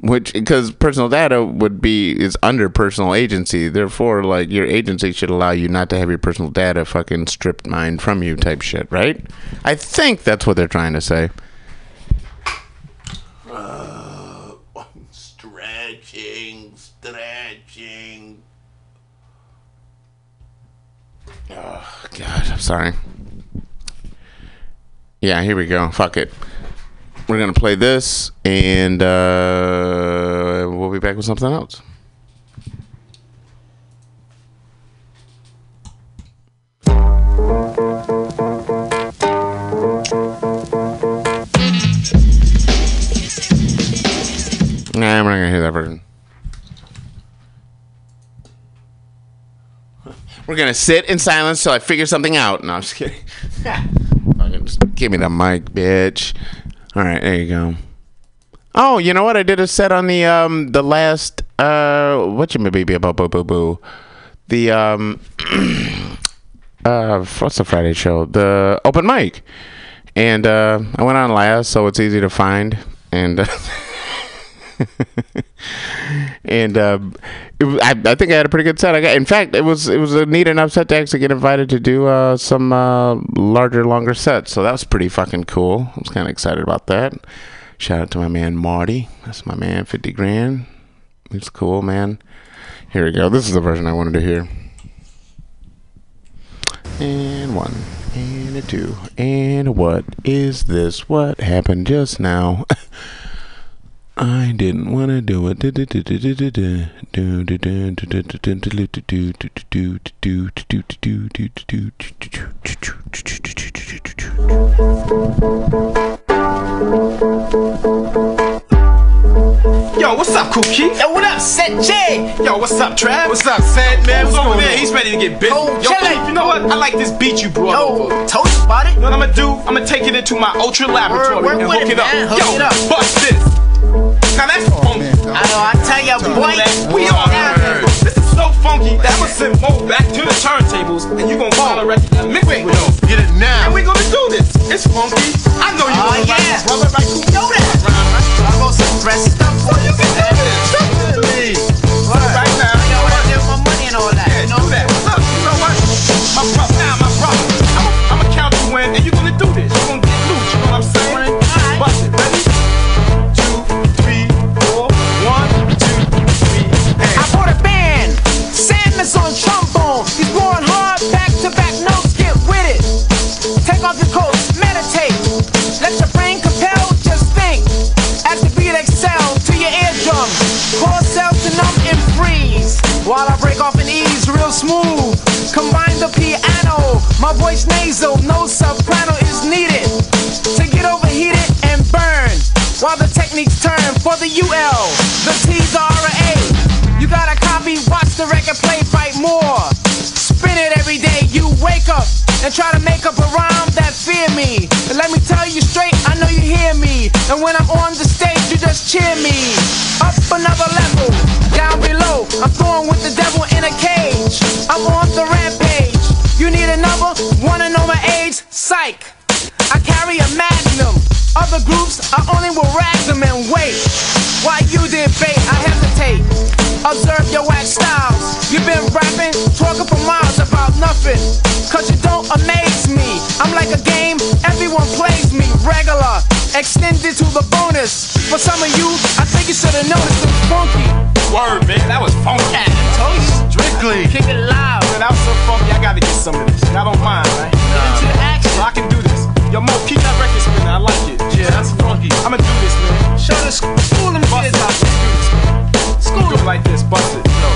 Which, because personal data is under personal agency. Therefore, like, your agency should allow you not to have your personal data fucking stripped mined from you type shit, right? I think that's what they're trying to say. I'm stretching. Oh, God, I'm sorry. Yeah, here we go. Fuck it. We're going to play this, and we'll be back with something else. Nah, I'm not going to hear that version. We're going to sit in silence till I figure something out. No, I'm just kidding. Just give me the mic, bitch. All right, there you go. Oh, you know what? I did a set on the last what's the Friday show? The open mic. And I went on last, so it's easy to find. And I think I had a pretty good set. In fact, it was a neat enough set to actually get invited to do some larger, longer sets. So that was pretty fucking cool. I was kind of excited about that. Shout out to my man Marty. That's my man, 50 grand. It's cool, man. Here we go. This is the version I wanted to hear. And one, and a two, and what is this? What happened just now? I didn't want to do it. Yo, what's up, Kookie? Yo, what up, Set J? Yo, what's up, Trav? What's up, Set, man? What's over there? He's ready to get busy. Yo, Keith, you know what? I like this beat you brought over. Told you about it. You know what I'm gonna do? I'm gonna take it into my ultra laboratory and hook it up. Yo, bust this. Now that's funky. I know, I tell ya, boy, we all down here. This is so funky that I'ma send Mo back to the turntables, and you gon' find a record that mix with those. Get it now. And we gonna do this. It's funky. I know you gonna write this Robert Wagner. You know that. I'm gonna some fresh stuff for you. Can do this. Right now. You know what? I do my money and all that. Yeah, do that. Look, you know what? My brother, my brother. I'ma count to win, and you gonna do this. You gonna get loose. You know what I'm saying? Bust it. Ready? Sandman's on trombone, he's going hard, back to back notes, get with it. Take off your coat, meditate, let your brain compel, just think. As the beat excel to your eardrum, cause cells to numb and freeze. While I break off and ease real smooth, combine the piano, my voice nasal, no soprano is needed. To get overheated and burn, while the techniques turn for the UL, the T's are a. You gotta copy, watch the record, play, fight more. Spin it every day, you wake up and try to make up a rhyme that fear me. And let me tell you straight, I know you hear me. And when I'm on the stage, you just cheer me. Up another level, down below, I'm going with the devil in a cage. I'm on the rampage. You need a number, wanna know my age? Psych, I carry a magnum. Other groups, I only will rag them and wait. While you debate, I hesitate. Observe your wax styles. You've been rapping, talking for miles about nothing. Cause you don't amaze me. I'm like a game, everyone plays me. Regular, extended to the bonus. For some of you, I think you should've noticed it was funky. Word, man, that was funky. I told you. Strictly. Kick it loud. Man, that was so funky, I gotta get some of this. Y'all don't mind, right? Get into the action. So I can do this. Yo, Mo, keep that record spinning, I like it. Yeah, that's funky. I'ma do this, man. Show the school and bust it out. Let's do this, man. School it like this, bust it. No,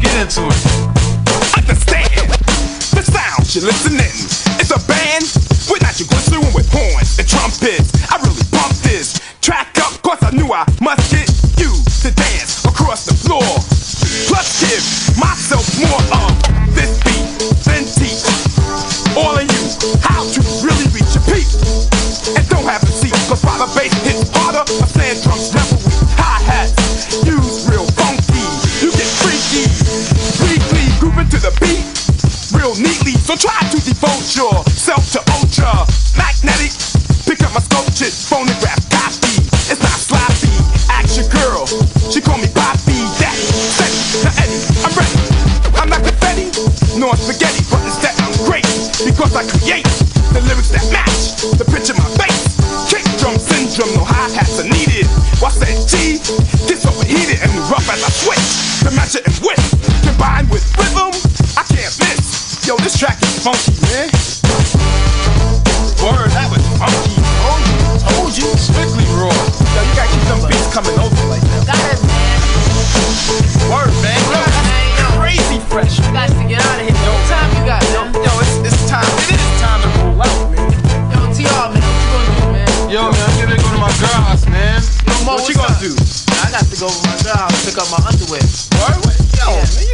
get into it. Understand the sound you're listening. It's a band with nitroglycerin with horns and trumpets. I really bumped this track up, cause I knew I must get you to dance across the floor. Plus give myself more of this beat than teach. All of you, how to really reach your peak. And don't have a seat, cause while the bass hits harder, a sand drum's level with hi-hats. Use real funky, you get freaky. Weekly, grooving to the beat, real neatly. So try to devote yourself to ultra magnetic. Pick up my sculptured phonograph copy. It's not sloppy, action girl. She call me Poppy, that steady, not Eddie, I'm ready. I'm not confetti, nor spaghetti, but instead I'm great. Because I create the lyrics that match the pitch of my bass. Kick drum syndrome, no hi-hats are needed. What's that G? Gets overheated and rough as I switch. The measure and width, combined with rhythm, I can't miss. Yo, this track is funky, man. Word, that was funky. Told you, strictly on me. I need to go to my girl's, man. No more. What you gonna do? I got to go to my girl's and pick up my underwear. What? Yo, yeah, man,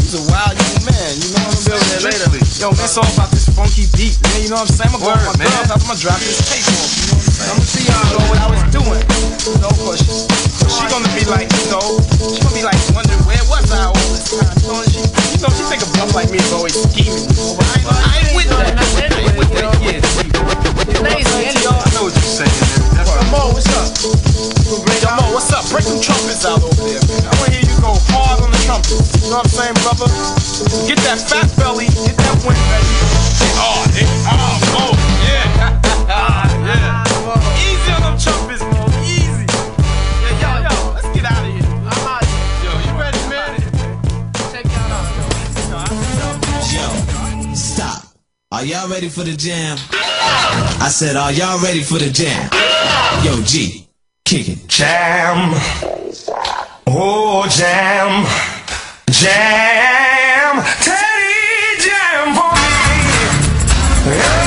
you's a wild young man. You know what I'm saying? Later. Yo, man, it's all about this funky beat, man. You know what I'm saying? I'm gonna go to my girl's after I'm gonna drop this tape off. You know what I'm saying? I'm gonna see y'all know what I was doing. No questions. She gonna be like, you know, she gonna be like wondering where was I all this time. You know, she think a bluff like me is always scheming. I ain't with that. I know what you're saying, man. Come on, what's up? Come on, what's up? Break some trumpets out over there, man. I want to hear you go hard on the trumpets. You know what I'm saying, brother? Get that fat belly, get that wind belly. Oh, yeah. Yeah. Easy on them trumpets, bro. Easy. Yeah, yo, let's get out of here. I'm out of here. Yo, you ready, man? Check y'all out. Yo, stop. Are y'all ready for the jam? I said, are y'all ready for the jam? Yo, G, kick it. Jam. Oh, jam. Jam. Teddy, jam for me. Yeah.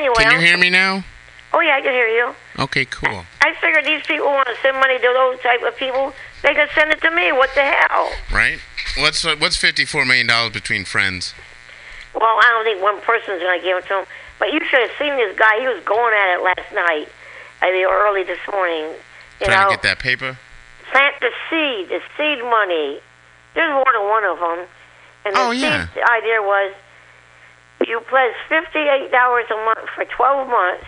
anyway. Can you hear me now? Oh, yeah, I can hear you. Okay, cool. I figured these people want to send money to those type of people. They could send it to me. What the hell? Right. What's $54 million between friends? Well, I don't think one person's going to give it to him. But you should have seen this guy. He was going at it last night. I mean, early this morning. Trying to get that paper? Plant the seed money. There's more than one of them. And the seed idea was you pledge $58 a month for 12 months.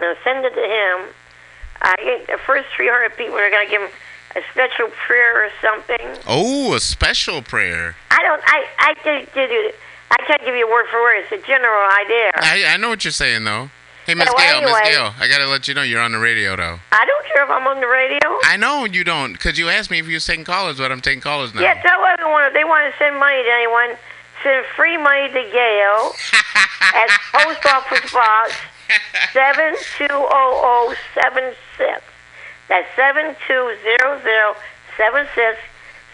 Now send it to him. I think the first 300 people are going to give him a special prayer or something. Oh, a special prayer. I can't give you word for word. It's a general idea. I know what you're saying, though. Hey, Miss Gail, I got to let you know you're on the radio, though. I don't care if I'm on the radio. I know you don't, because you asked me if you was taking callers, but I'm taking callers now. Yeah, tell everyone if they want to send money to anyone, send free money to Gail at Post Office Box 720076. That's 720076, San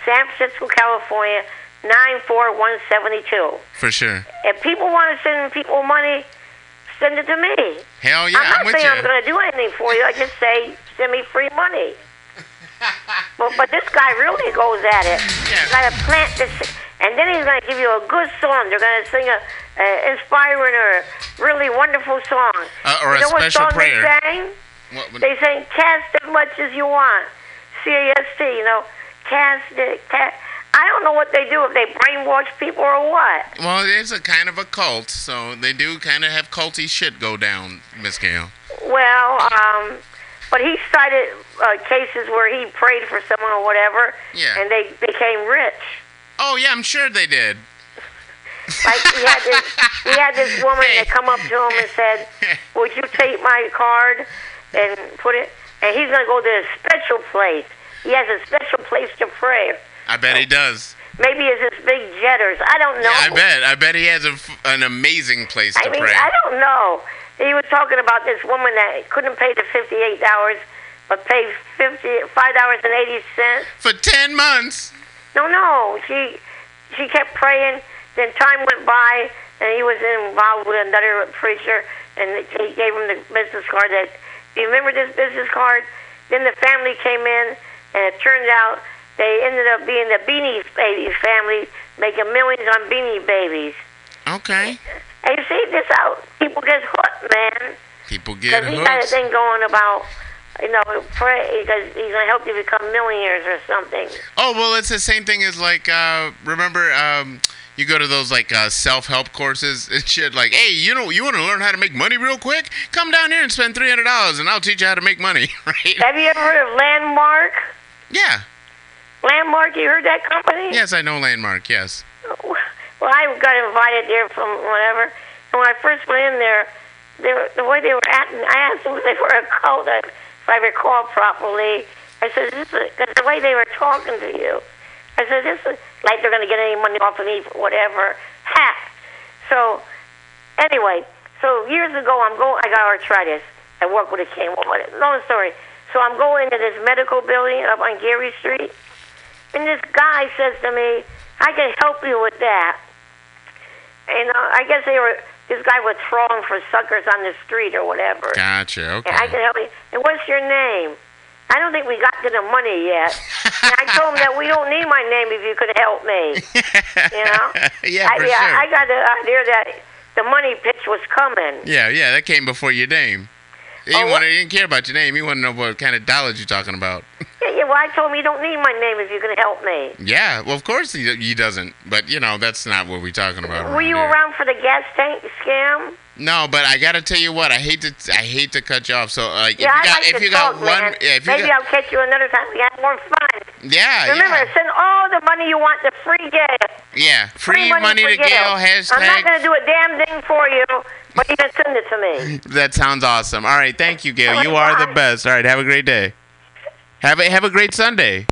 Francisco, California, 94172. For sure. If people want to send people money, send it to me. Hell yeah, I'm with you. I'm not saying I'm going to do anything for you. I just say, send me free money. but this guy really goes at it. Yeah. He's going to plant this, and then he's going to give you a good song. They're going to sing an inspiring or really wonderful song. Or you know a special prayer. They sang, cast as much as you want. C-A-S-T, you know. Cast it, cast. I don't know what they do, if they brainwash people or what. Well, it's a kind of a cult, so they do kind of have culty shit go down, Miss Gail. Well, but he cited cases where he prayed for someone or whatever, and they became rich. Oh, yeah, I'm sure they did. Like, he had this woman that come up to him and said, would you take my card and put it, and he's going to go to a special place. He has a special place to pray. I bet he does. Maybe it's his big jetters. I don't know. Yeah, I bet he has an amazing place to pray. I don't know. He was talking about this woman that couldn't pay the $58, but paid $5.80 for 10 months. No, she kept praying. Then time went by, and he was involved with another preacher, and he gave him the business card. That you remember this business card? Then the family came in, and it turned out. They ended up being the Beanie Babies family, making millions on Beanie Babies. Okay. And you see this out. People get hooked, man. People get hooked. Because he got a thing going about, you know, pray, because he's going to help you become millionaires or something. Oh, well, it's the same thing as, like, remember, you go to those, like, self-help courses and shit, like, hey, you know, you want to learn how to make money real quick? Come down here and spend $300, and I'll teach you how to make money, right? Have you ever heard of Landmark? Yeah. Landmark, you heard that company? Yes, I know Landmark, yes. Well, I got invited there from whatever. And when I first went in there, the way they were acting, I asked them if they were a cult, if I recall properly. I said, because the way they were talking to you, I said, this is like they're going to get any money off of me, whatever. Ha! So, anyway, years ago, I got arthritis. I worked with a cane. Long story. So I'm going to this medical building up on Gary Street. And this guy says to me, I can help you with that. And I guess this guy was throwing for suckers on the street or whatever. Gotcha, okay. And I can help you. And what's your name? I don't think we got to the money yet. And I told him that we don't need my name if you could help me. You know? Yeah, sure. I got the idea that the money pitch was coming. Yeah, that came before your name. He didn't care about your name. He wanted to know what kind of dollars you're talking about. Yeah, well, I told him you don't need my name if you're going to help me. Yeah, well, of course he doesn't. But, you know, that's not what we're talking about. Were you around for the gas tank scam? No, but I got to tell you what. I hate to cut you off. So, maybe I'll catch you another time. We got more fun. Yeah. Remember, send all the money you want to free Gail. Yeah, free money to Gail. Hashtag. I'm not going to do a damn thing for you. But you can send it to me. That sounds awesome. All right, thank you, Gail. You are the best. All right, have a great day. Have a great Sunday.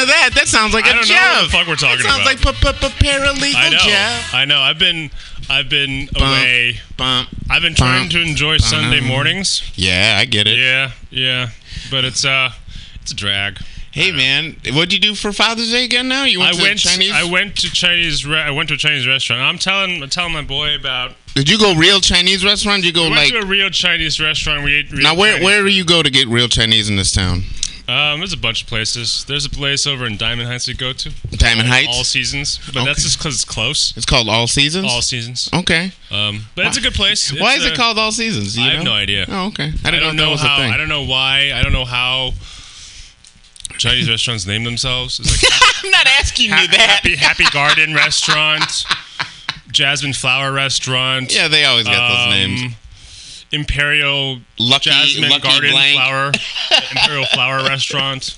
to that? That sounds like a job. I don't know what the fuck we're talking about. Sounds like paralegal job. I know. I've been away. I've been trying to enjoy Sunday mornings. Yeah, I get it. Yeah, but it's a drag. Hey man, what'd you do for Father's Day again? Now you went to Chinese. I went to a Chinese restaurant. I'm telling my boy about. Did you go real Chinese restaurant? Did you go we went to a real Chinese restaurant. We ate real. Now where do you go to get real Chinese in this town? There's a bunch of places. There's a place over in Diamond Heights we go to. Diamond Heights? All Seasons. But that's just because it's close. It's called All Seasons? All Seasons. Okay. But it's a good place. Why is it called All Seasons? Do you know? I have no idea. Oh, okay. I don't know why. I don't know how Chinese restaurants name themselves. It's like I'm not asking you that. Happy Garden Restaurant. Jasmine Flower Restaurant. Yeah, they always get those names. Imperial Lucky, Jasmine Lucky Garden Blank. Flower Imperial Flower Restaurant.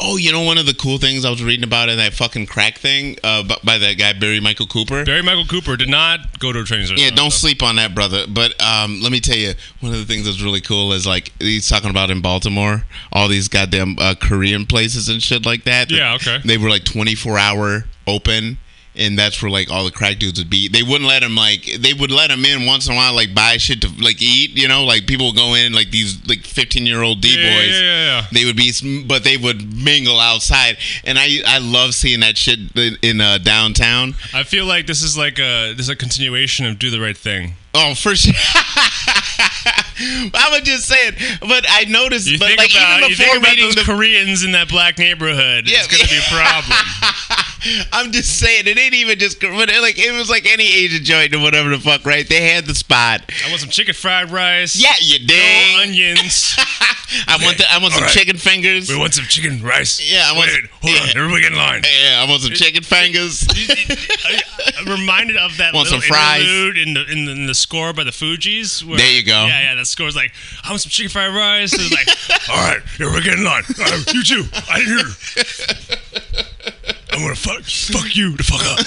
Oh, you know, one of the cool things I was reading about in that fucking crack thing by that guy Barry Michael Cooper. Barry Michael Cooper did not go to a Chinese restaurant. Yeah, don't sleep on that, brother. But let me tell you, one of the things that's really cool is like he's talking about in Baltimore, all these goddamn Korean places and shit like that. Yeah, okay. They were like 24-hour open. And that's where like all the crack dudes would be. They wouldn't let them they would let them in once in a while, like buy shit to like eat. You know, like people would go in like these like 15-year-old D boys. Yeah. They would be, but they would mingle outside. And I love seeing that shit in downtown. I feel like this is like a continuation of Do the Right Thing. Oh, for sure. I was just saying, but I noticed. You think about those Koreans in that black neighborhood. Yeah. It's going to be a problem. I'm just saying, it ain't even just like it was like any Asian joint or whatever the fuck, right? They had the spot. I want some chicken fried rice. Yeah, you did. No onions. I want some chicken fingers. We want some chicken rice. Yeah, hold on, everybody get in line. Yeah, I want some chicken fingers. I'm reminded of that little interlude in the score by the Fugees. Where, there you go. Yeah, that score's like, I want some chicken fried rice. It's like, all right, everybody get in line. All right, you too. I hear you. I'm gonna fuck you the fuck up.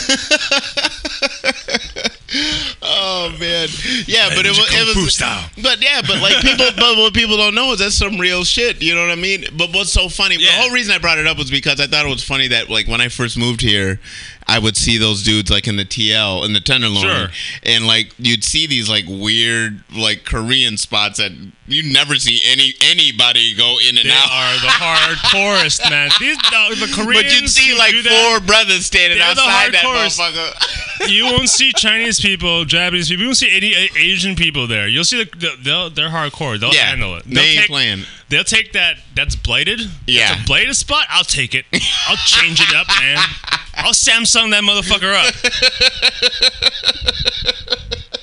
Oh man, yeah, but it was style. But yeah, but like people, but what people don't know is that's some real shit. You know what I mean? But what's so funny? Yeah. The whole reason I brought it up was because I thought it was funny that like when I first moved here, I would see those dudes like in the TL in the Tenderloin, sure. And like you'd see these like weird like Korean spots that you never see anybody go in and out. They are the hardcorest, man. These the Koreans. But you'd see like four brothers standing outside that motherfucker. You won't see Chinese people, Japanese people. You won't see any Asian people there. You'll see they're hardcore. They'll handle it. They ain't playing. They'll take that. That's blighted. Yeah, that's a blighted spot. I'll take it. I'll change it up, man. I'll Samsung that motherfucker up.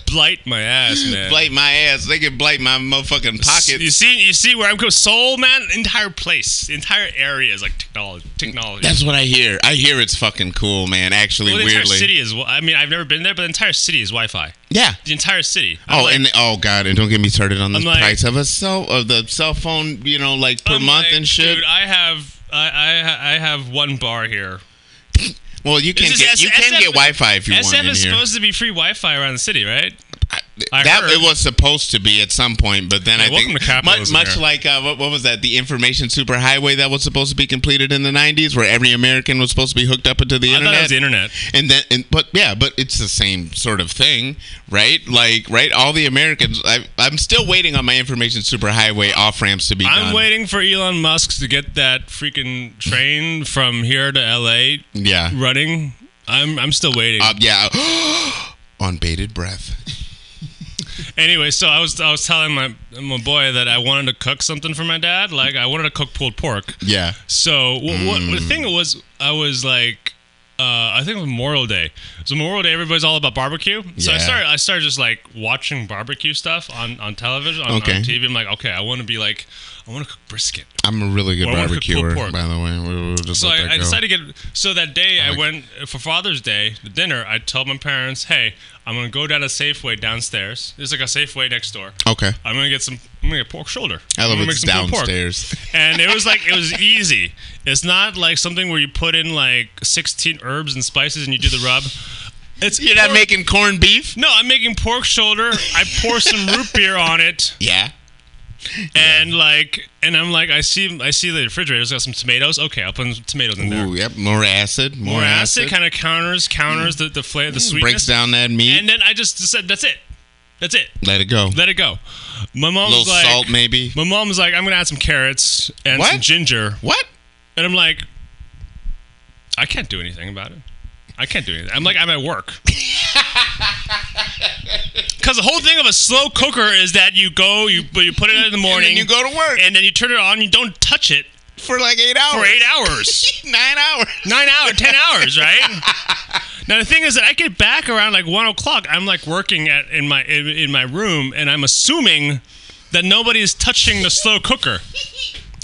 Blight my ass, man. Blight my ass. They can blight my motherfucking pockets. You see where I'm going? Seoul, man. Entire place, entire area is like technology. That's what I hear. I hear it's fucking cool, man. Actually, weirdly, the entire city is. I mean, I've never been there, but the entire city is Wi-Fi. Yeah, the entire city. And don't get me started on the price of the cell phone. You know, like per month and shit. Dude, I have one bar here. Well, you can get Wi-Fi if you want in here. SF is supposed to be free Wi-Fi around the city, right? It was supposed to be at some point, but then I think much like what was that? The information superhighway that was supposed to be completed in the 90s, where every American was supposed to be hooked up into the internet. I thought it was the internet, but it's the same sort of thing, right? Like, right? All the Americans. I'm still waiting on my information superhighway off ramps to be done. I'm waiting for Elon Musk to get that freaking train from here to LA. Yeah, running. I'm still waiting. On bated breath. Anyway, so I was telling my boy that I wanted to cook something for my dad. Like, I wanted to cook pulled pork. Yeah. So the thing was, I was like, I think it was Memorial Day. So Memorial Day, everybody's all about barbecue. So yeah. I started just like watching barbecue stuff on television, on TV. I'm like, okay, I want to cook brisket. I'm a really good barbecuer, by the way. We'll just I decided to get... So that day, I went for Father's Day, the dinner, I told my parents, hey, I'm going to go down to Safeway downstairs. There's like a Safeway next door. Okay. I'm going to get pork shoulder. I love it's downstairs. And it was easy. It's not like something where you put in like 16 herbs and spices and you do the rub. You're not making corned beef? No, I'm making pork shoulder. I pour some root beer on it. Yeah. And like, and I'm like, I see the refrigerator's got some tomatoes. Okay, I'll put some tomatoes in there. Ooh, yep, more acid, more acid. Kind of counters the flavor, the sweetness. Breaks down that meat. And then I just said, that's it. Let it go. My mom was like, salt maybe. My mom was like, I'm gonna add some carrots and some ginger. What? And I'm like, I can't do anything about it. I'm like, I'm at work. Because the whole thing of a slow cooker is that you go, you put it in the morning. And then you go to work. And then you turn it on, you don't touch it. For like 8 hours. 10 hours, right? Now, the thing is that I get back around like 1 o'clock. I'm like working in my room, and I'm assuming that nobody is touching the slow cooker.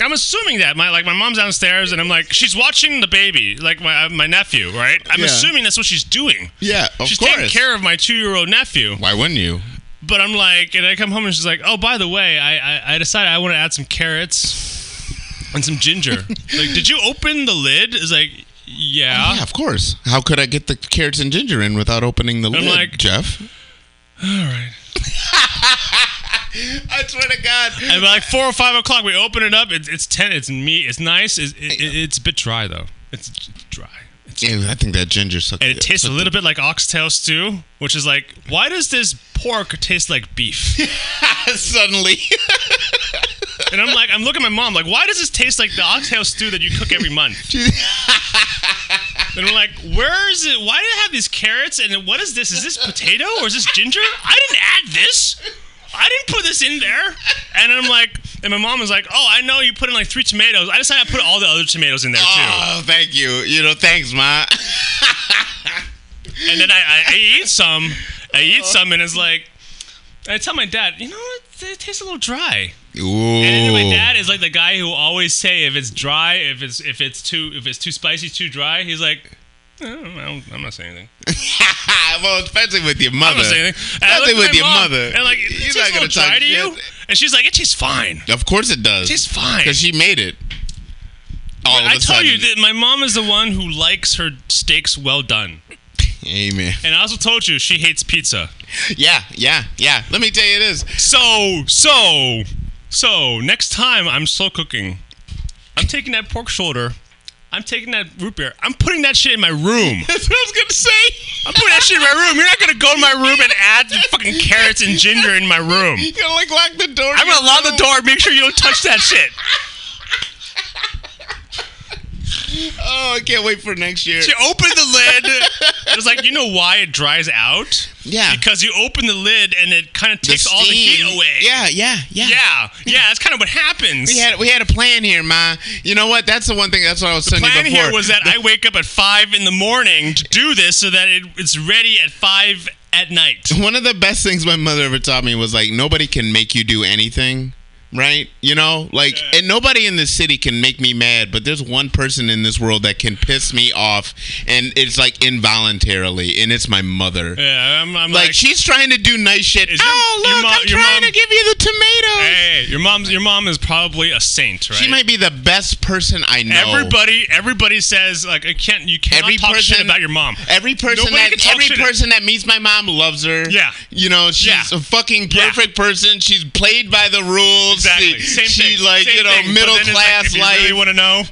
I'm assuming that my mom's downstairs, and I'm like, she's watching the baby, like my nephew, right? I'm assuming that's what she's doing. Yeah, of course. She's taking care of my 2-year-old nephew. Why wouldn't you? But I'm like, and I come home and she's like, oh, by the way, I decided I want to add some carrots and some ginger. Like, did you open the lid? It's like, yeah. Oh, yeah, of course. How could I get the carrots and ginger in without opening the lid, like, Jeff? All right. I swear to God. And by like 4 or 5 o'clock, we open it up. It's 10. It's meat. It's nice. It's a bit dry though. It's dry. I think that ginger sucks. And it tastes a little bit like oxtail stew, which is like, why does this pork taste like beef? Suddenly. And I'm like, I'm looking at my mom, like, why does this taste like the oxtail stew that you cook every month? And I'm like, where is it? Why do they have these carrots? And what is this? Is this potato or is this ginger? I didn't add this. I didn't put this in there. And I'm like, and my mom was like, oh, I know you put in like 3 tomatoes. I decided I put all the other tomatoes in there too. Oh, thank you. You know, thanks, Ma. And then I eat some, and it's like, I tell my dad, you know what? It tastes a little dry. Ooh. And my dad is like the guy who always say if it's dry, if it's too spicy, too dry. He's like, I'm not saying anything. Well, especially with your mother. I'm not saying anything. Especially with your mother. And like, it tastes a little dry to you? And she's like, it tastes fine. Of course it does. It tastes fine. Because she made it. All of a sudden. I tell you that my mom is the one who likes her steaks well done. Amen. And I also told you she hates pizza. Yeah. Let me tell you this. So next time I'm slow cooking, I'm taking that pork shoulder. I'm taking that root beer. I'm putting that shit in my room. That's what I was going to say. I'm putting that shit in my room. You're not going to go in my room and add the fucking carrots and ginger in my room. You're going to like lock the door. I'm going to lock the door and make sure you don't touch that shit. Oh, I can't wait for next year. She opened the lid. It was like, you know why it dries out? Yeah. Because you open the lid and it kind of takes all the heat away. Yeah, that's kind of what happens. We had a plan here, Ma. You know what? That's the one thing. That's what I was saying before. The plan here was that I wake up at 5 in the morning to do this so that it's ready at 5 at night. One of the best things my mother ever taught me was like, nobody can make you do anything. Right? You know, like, and nobody in this city can make me mad, but there's one person in this world that can piss me off, and it's like involuntarily, and it's my mother. Yeah, I'm like, she's trying to do nice shit. I'm trying to give you the tomatoes. Hey, your mom is probably a saint, right? She might be the best person I know. Everybody says like, you cannot talk shit about your mom. Every person that meets my mom loves her. Yeah, you know, she's a fucking perfect person. She's played by the rules. Exactly. Same thing, middle class like, life. You really want to know?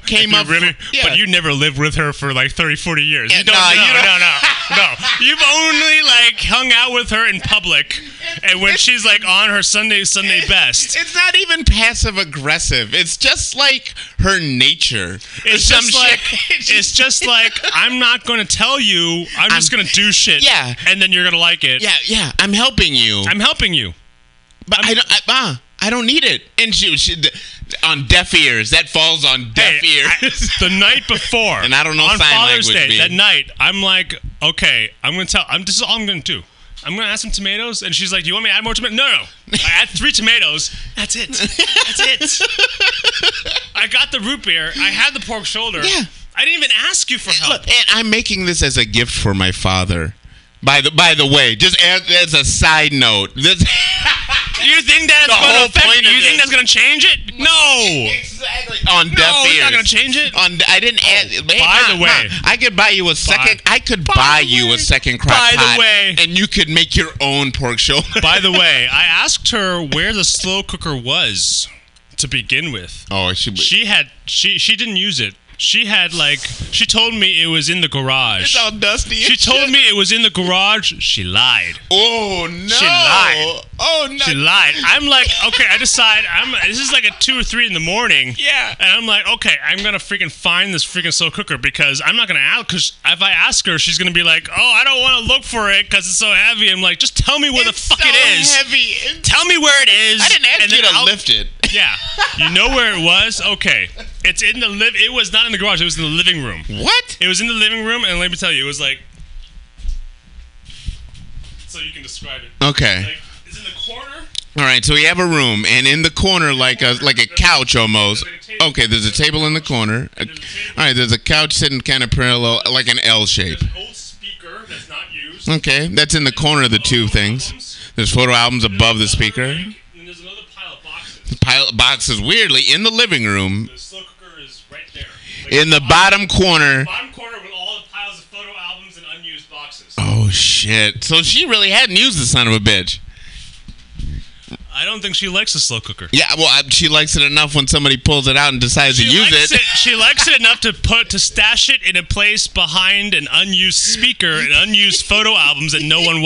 But you never lived with her for like 30, 40 years. No. You've only like hung out with her in public, and when she's like on her Sunday best. It's not even passive aggressive. It's just like her nature. It's just like I'm not going to tell you. I'm just going to do shit. Yeah, and then you're going to like it. Yeah. I'm helping you. But I don't need it. And she on deaf ears. That falls on deaf ears. The night before, and I don't know on sign Father's language. Day, that night, I'm like, okay, I'm gonna tell. This is all I'm gonna do. I'm gonna add some tomatoes, and she's like, do you want me to add more tomatoes? No. I add 3 tomatoes. That's it. I got the root beer. I had the pork shoulder. Yeah. I didn't even ask you for help. Look, and I'm making this as a gift for my father. By the way, just as a side note, this. You think that's going to affect it? You think that's going to change it? No. Exactly. On deaf ears. No, it's not going to change it. I didn't add. By the way, I could buy you a second. I could buy you a second crock pot, and you could make your own pork shoulder. By the way, I asked her where the slow cooker was to begin with. Oh, she didn't use it. She had she told me it was in the garage. It's all dusty. She told me it was in the garage. She lied. Oh no! She lied. Oh no! She lied. I'm like, okay, I decide. This is like at 2 or 3 in the morning. Yeah. And I'm like, okay, I'm gonna freaking find this freaking slow cooker because I'm not gonna ask. Because if I ask her, she's gonna be like, oh, I don't want to look for it because it's so heavy. I'm like, just tell me where it's the fuck so it is. Heavy. Tell me where it is. I didn't ask you to lift it. Yeah. You know where it was? Okay. It's in the It was not in the garage. It was in the living room. What? It was in the living room, and let me tell you, it was like. So you can describe it. Okay. It's in the corner. All right, so we have a room, and in the corner, like a couch almost. Okay, there's a table in the corner. All right, there's a couch sitting kind of parallel, like an L shape. There's an old speaker that's not used. Okay, that's in the corner of the two things. There's photo albums above the speaker. Pilot boxes, weirdly, in the living room. The slow cooker is right there. Like in the bottom corner. Bottom corner with all the piles of photo albums and unused boxes. Oh, shit. So she really hadn't used the son of a bitch. I don't think she likes the slow cooker. Yeah, well, she likes it enough when somebody pulls it out and decides to use it. She likes it enough to stash it in a place behind an unused speaker and unused photo albums that no one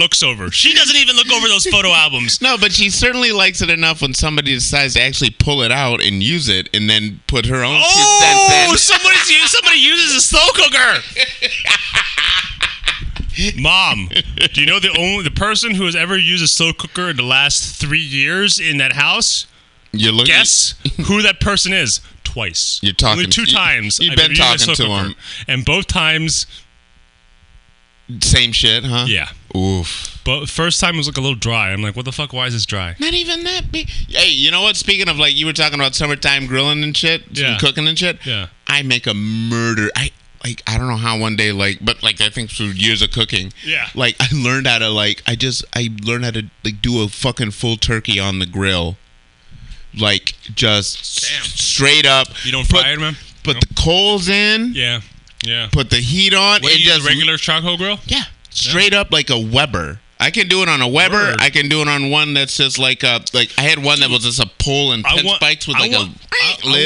looks over. She doesn't even look over those photo albums. No, but she certainly likes it enough when somebody decides to actually pull it out and use it and then put her own. Oh, somebody uses a slow cooker. Mom, do you know the person who has ever used a slow cooker in the last 3 years in that house? Guess who that person is? Twice. You're talking only 2 times. You've been talking to him, and both times, same shit, huh? Yeah. Oof. But first time was like a little dry. I'm like, what the fuck? Why is this dry? Not even that big. Hey, you know what? Speaking of, like, you were talking about summertime grilling and shit, and cooking and shit. Yeah. I make a murder. I don't know how one day, I think through years of cooking, I learned how to, I learned how to do a fucking full turkey on the grill. Like, just straight up. You don't fry it, man? Put the coals in. Yeah, yeah. Put the heat on. Wait, you use a regular charcoal grill? Yeah. Straight up like a Weber. I can do it on a Weber. Word. I can do it on one that's just I had one that was just a pole and spikes with lid. I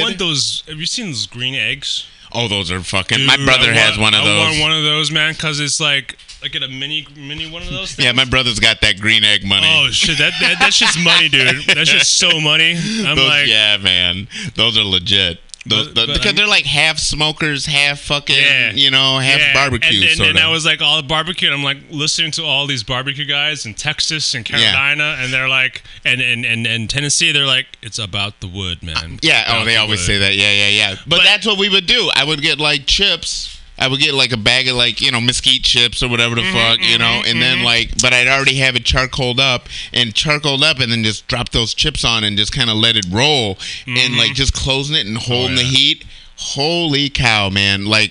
want those, have you seen those green eggs? Oh, those are fucking... Dude, my brother has one of those. I want one of those, man, because it's like in a mini one of those things. Yeah, my brother's got that green egg money. Oh, shit. That's just money, dude. That's just so money. Yeah, man. Those are legit. Because they're like half smokers, half fucking, half barbecue. And I was like, all barbecue, and I'm like listening to all these barbecue guys in Texas and Carolina, and they're like, and Tennessee, they're like, it's about the wood, man. They always say that. Yeah. But that's what we would do. I would get chips. I would get a bag of mesquite chips or whatever the fuck, and then but I'd already have it charcoaled up and then just drop those chips on and just kind of let it roll and just closing it and holding the heat. Holy cow, man. I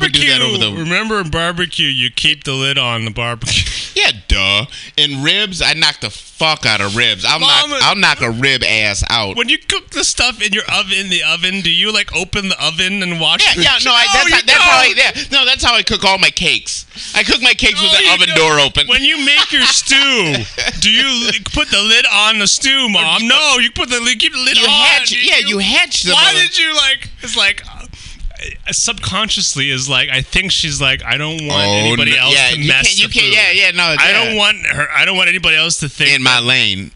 would do that over the... Remember in barbecue, you keep the lid on the barbecue. Yeah, duh. And ribs, I knock the fuck out of ribs. I'll knock a rib ass out. When you cook the stuff in the oven, do you open the oven and wash it? Yeah, that's how I cook all my cakes. I cook my cakes with the oven door open. When you make your stew, do you put the lid on the stew, Mom? No, you put keep the lid on. You hatch them. Why did you subconsciously is I think she's I don't want anybody else to mess with food. I don't want anybody else to think in my lane.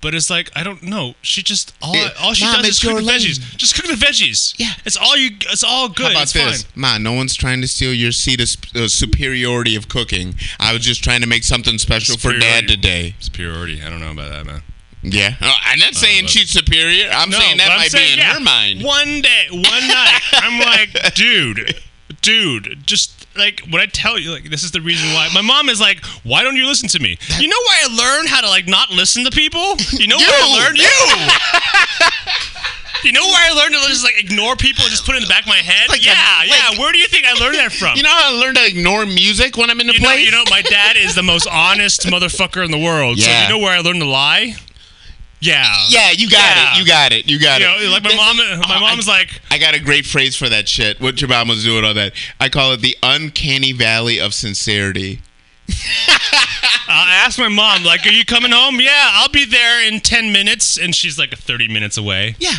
But it's I don't know. She just all she does is cook the veggies. Just cook the veggies. Yeah, it's all good. How about this? Fine. Ma, no one's trying to steal your seat of superiority of cooking. I was just trying to make something special for Dad today. Superiority. I don't know about that, man. Yeah, I'm not saying she's superior. I'm saying that might be in her mind. One day, one night, I'm like, dude, just when I tell you, this is the reason why. My mom is like, why don't you listen to me? You know why I learned how to not listen to people? You know why I learned you. You know where I learned to just like ignore people and just put it in the back of my head? Like, yeah. Where do you think I learned that from? You know how I learned to ignore music when I'm in the place? You know, my dad is the most honest motherfucker in the world. Yeah. So you know where I learned to lie? Yeah, you got it. You know, like my mom's like... I got a great phrase for that shit, what your mom was doing on that. I call it the uncanny valley of sincerity. I asked my mom, like, are you coming home? Yeah, I'll be there in 10 minutes. And she's like 30 minutes away. Yeah.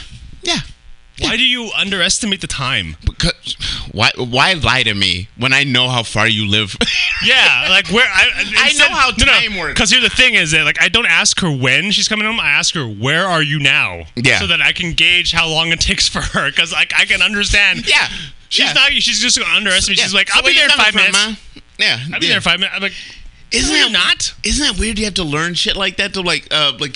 Why do you underestimate the time? Because why lie to me when I know how far you live? Yeah, like where I know how time works. Because here the thing is that like I don't ask her when she's coming home. I ask her where are you now? Yeah. So that I can gauge how long it takes for her. Because like I can understand. Yeah. She's not. She's just gonna underestimate. So, yeah. She's like, I'll be there in 5 minutes. I'll be there in 5 minutes. I'm like. Isn't that weird? You have to learn shit like that to like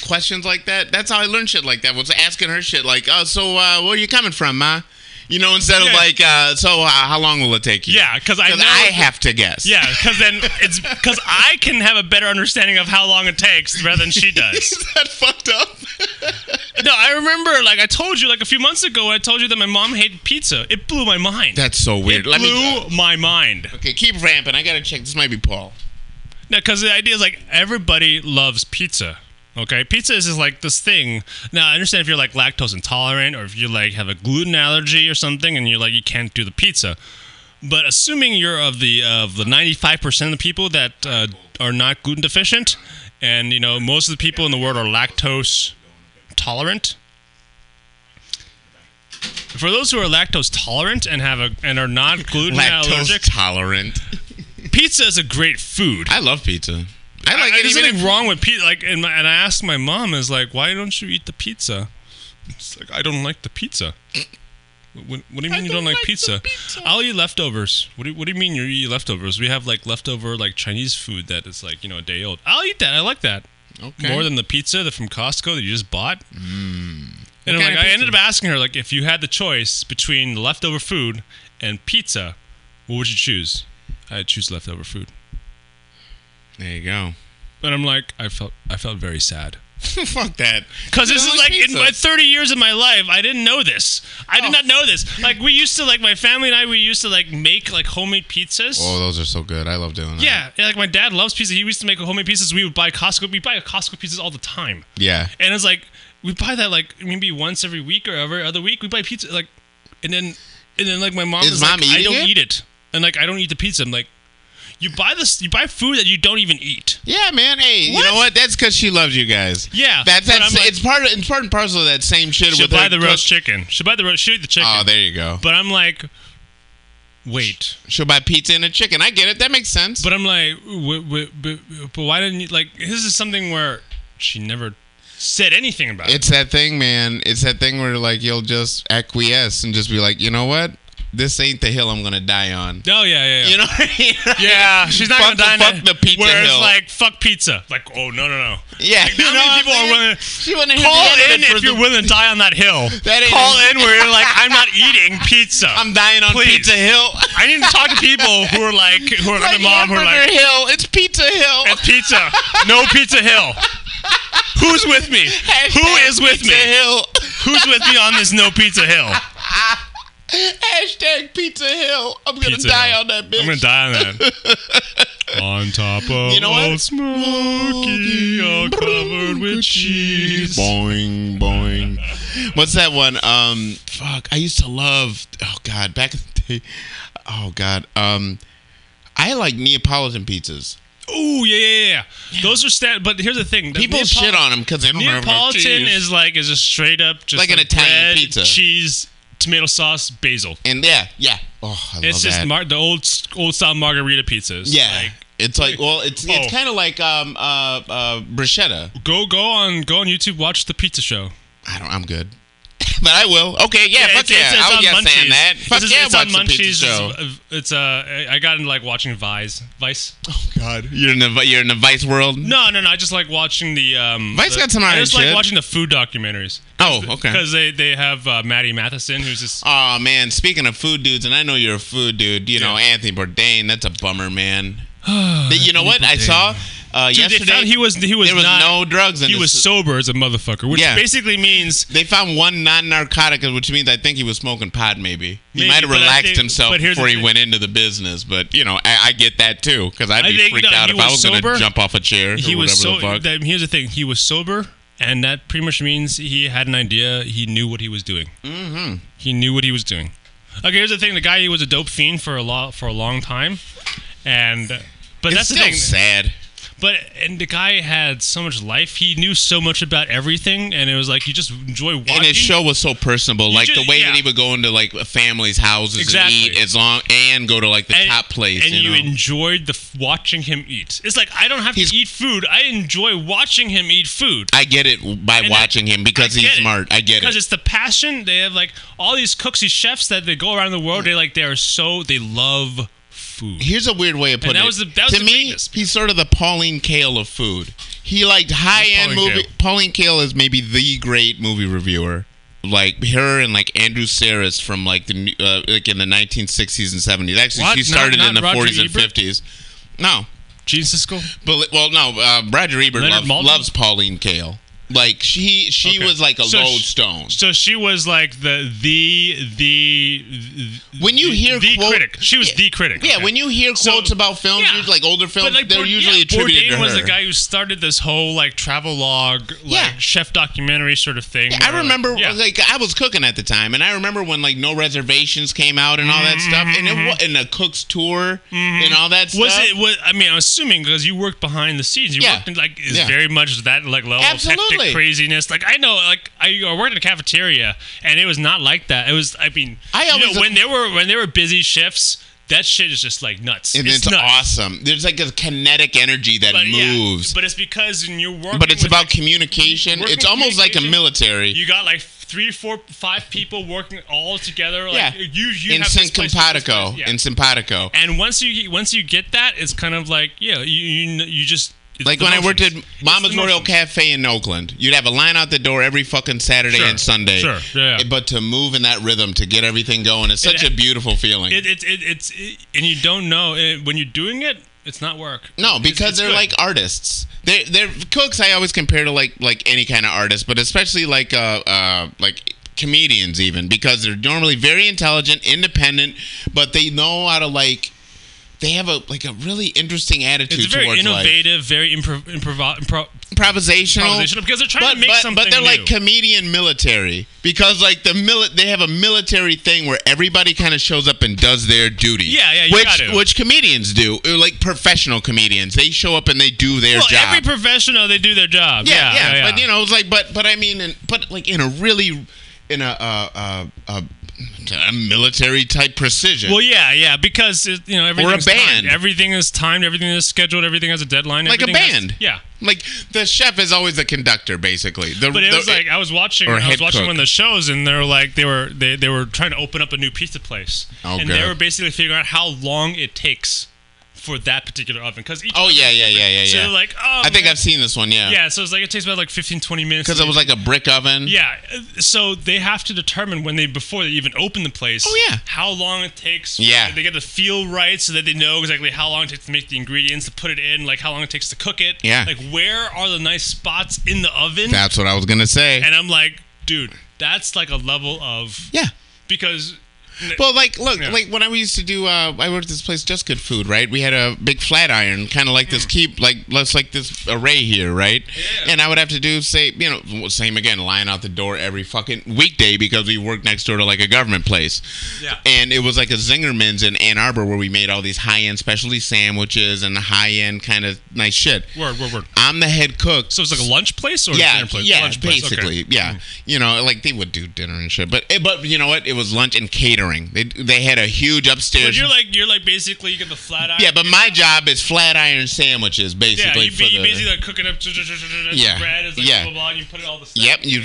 questions like that. That's how I learned shit like that. Was asking her shit like, oh, so where are you coming from, ma? You know, instead of like, so how long will it take you? Yeah, because I have to guess. Yeah, because then it's because I can have a better understanding of how long it takes rather than she does. Is that fucked up? No, I remember like I told you like a few months ago. I told you that my mom hated pizza. It blew my mind. That's so weird. It blew my mind. Okay, keep ramping. I gotta check. This might be Paul. No, because the idea is like everybody loves pizza. Okay, pizza is just like this thing. Now I understand if you're like lactose intolerant or if you like have a gluten allergy or something, and you're like you can't do the pizza. But assuming you're of the 95% of the people that are not gluten deficient, and you know most of the people in the world are lactose tolerant. For those who are lactose tolerant and are not gluten allergic, lactose tolerant. Pizza is a great food. I love pizza. I like. There's nothing wrong with pizza. Like, and I asked my mom, "Is like, why don't you eat the pizza?" It's like I don't like the pizza. What do you mean you don't like pizza? I'll eat leftovers. What do you mean you eat leftovers? We have like leftover like Chinese food that is like you know a day old. I'll eat that. I like that more than the pizza that from Costco that you just bought. Mm. And I'm like, I ended up asking her like, if you had the choice between the leftover food and pizza, what would you choose? I choose leftover food. There you go. But I'm like, I felt very sad. Fuck that. Because this is like in my 30 years of my life, I didn't know this. I did not know this. Like we used to, like my family and I, we used to like make like homemade pizzas. Oh, those are so good. I love doing that. Yeah, like my dad loves pizza. He used to make homemade pizzas. We would buy Costco. We buy Costco pizzas all the time. Yeah. And it's like we buy that like maybe once every week or every other week. We buy pizza like, and then like my mom is like, I don't eat it. And like I don't eat the pizza. I'm like, you buy food that you don't even eat. Yeah, man. Hey, you know what? That's because she loves you guys. Yeah, that's like, it's part and parcel of that same shit. She'll buy the roast chicken. She'll eat the chicken. Oh, there you go. But I'm like, wait. She'll buy pizza and a chicken. I get it. That makes sense. But I'm like, but why didn't you like? This is something where she never said anything about it. It's that thing, man. It's that thing where like you'll just acquiesce and just be like, you know what? This ain't the hill I'm gonna die on. Oh yeah. You know what I mean? Right? Yeah, she's not gonna die on the pizza hill. Whereas like fuck pizza, like oh no. Yeah, like, how many people are willing? She wouldn't call in if you're willing to die on that hill. Call in where you're like I'm not eating pizza. I'm dying on Pizza Hill. I need to talk to people who are like my mom who are like hill. It's Pizza Hill. It's pizza. No Pizza Hill. Who's with me? Who is with me? Who's with me on this no Pizza Hill? Hashtag Pizza Hill. I'm going to die on that bitch. I'm going to die on that. On top of Old Smoky, all covered with cheese. Boing, boing. What's that one? Fuck, I used to love, oh, God, back in the day. Oh, God. I like Neapolitan pizzas. Oh, yeah. Those are but here's the thing. People shit on them because they don't remember cheese. Neapolitan is like, is a straight up, just like an Italian bread, pizza. Cheese. Tomato sauce, basil, and yeah. Oh, I love that. It's just the old style margarita pizzas. Yeah, like, it's like it's kind of like bruschetta. Go on YouTube, watch the pizza show. I'm good, but I will. Okay, yeah fuck yeah, I was just saying that. Fuck yeah, watch the pizza show. It's I got into like watching Vice. Oh God, you're in the Vice world. No, I just like watching the Vice got some iron shit. I just like watching the food documentaries. Oh, okay. Because they have Maddie Matheson, who's this... Oh, man, speaking of food dudes, and I know you're a food dude, you know, Anthony Bourdain, that's a bummer, man. You know what? I saw Yesterday, they found he was there was not, no drugs in he was sober as a motherfucker, which basically means they found one non-narcotic, which means I think he was smoking pot. Maybe he might have relaxed himself before he went into the business. But you know, I get that too, because I'd be freaked out if I was going to jump off a chair. Here's the thing: he was sober. And that pretty much means he had an idea. He knew what he was doing. Mm-hmm. He knew what he was doing. Okay, here's the thing: the guy, he was a dope fiend for a long time, but that's the thing. It's still sad. But the guy had so much life. He knew so much about everything, and it was like you just enjoy watching. And his show was so personable, the way that he would go into like a family's houses and eat and go to like the top place. And you enjoyed watching him eat. It's like I don't have to eat food. I enjoy watching him eat food. I get it by watching him because he's smart. I get it because it's the passion. They have like all these cooks, these chefs that they go around the world. They love food. Here's a weird way of putting it. To me, he's sort of the Pauline Kael of food. He liked high-end movies. Pauline Kael is maybe the great movie reviewer. Like her and like Andrew Sarris from like the in the 1960s and 70s. Actually, she started in the Roger 40s Ebert? And 50s. No, Gene Siskel. But Roger Ebert loves Pauline Kael. Like she was like a lodestone. So she was like the critic. She was the critic. Yeah, okay. When you hear quotes about films, like older films, they're usually attributed to her. Bourdain was the guy who started this whole like travelogue, chef documentary sort of thing. Yeah, I remember I was cooking at the time, and I remember when like No Reservations came out and all that stuff, and a cook's tour and all that stuff. I'm assuming because you worked behind the scenes, worked in, like is very much that like level. Absolutely. Of craziness. Like I know, like I worked in a cafeteria, and it was not like that. It was, when there were busy shifts, that shit is just like nuts. And it's nuts. Awesome. There's like a kinetic energy that moves. Yeah, but it's because when you're working. But it's about communication. It's almost like a military. You got like 3, 4, 5 people working all together. Like, you have this place, Simpatico. In Simpatico. And once you get that, it's kind of like you just. It's like when I worked at Mama's Royal Cafe in Oakland, you'd have a line out the door every fucking Saturday and Sunday. Sure, yeah. But to move in that rhythm, to get everything going, it's such a beautiful feeling. And you don't know, when you're doing it, it's not work. No, because it's they're like artists. They're cooks I always compare to like any kind of artist, but especially like comedians even, because they're normally very intelligent, independent, but they know how to like. They have a really interesting attitude towards life. It's very innovative, very improvisational because they're trying to make something new. But they're like comedian military because like they have a military thing where everybody kind of shows up and does their duty. Yeah, you got to. Which comedians do, like professional comedians. They show up and they do their job. Well, every professional, they do their job. Yeah. But you know, it's like a military type precision. Well, yeah, because everything is timed. Everything is timed. Everything is scheduled. Everything has a deadline. Like a band. Like the chef is always the conductor, basically. I was watching. I was watching one of the shows, and they're like they were trying to open up a new pizza place, and they were basically figuring out how long it takes for that particular oven, because so they're like, I think I've seen this one, so it's like it takes about like 15-20 minutes because it was like a brick oven, so they have to determine before they even open the place how long it takes, they get the feel right so that they know exactly how long it takes to make the ingredients, to put it in, like how long it takes to cook it, like where are the nice spots in the oven. That's what I was gonna say, and I'm like, dude, that's like a level of because. Well, when I used to do, I worked at this place, Just Good Food, right? We had a big flat iron, kind of like this this array here, right? Yeah. And I would have to do, same again, line out the door every fucking weekday because we worked next door to like a government place. Yeah. And it was like a Zingerman's in Ann Arbor where we made all these high-end specialty sandwiches and high-end kind of nice shit. Word. I'm the head cook. So it's like a lunch place or a dinner place? Yeah, lunch basically, place. Okay. Yeah. You know, like they would do dinner and shit. But you know what? It was lunch and catering. They had a huge upstairs. But you're like basically you get the flat iron. Yeah, but my job is flat iron sandwiches basically. Yeah, you basically like cooking up bread is like blah blah blah, and you put it all the stuff. Yep, you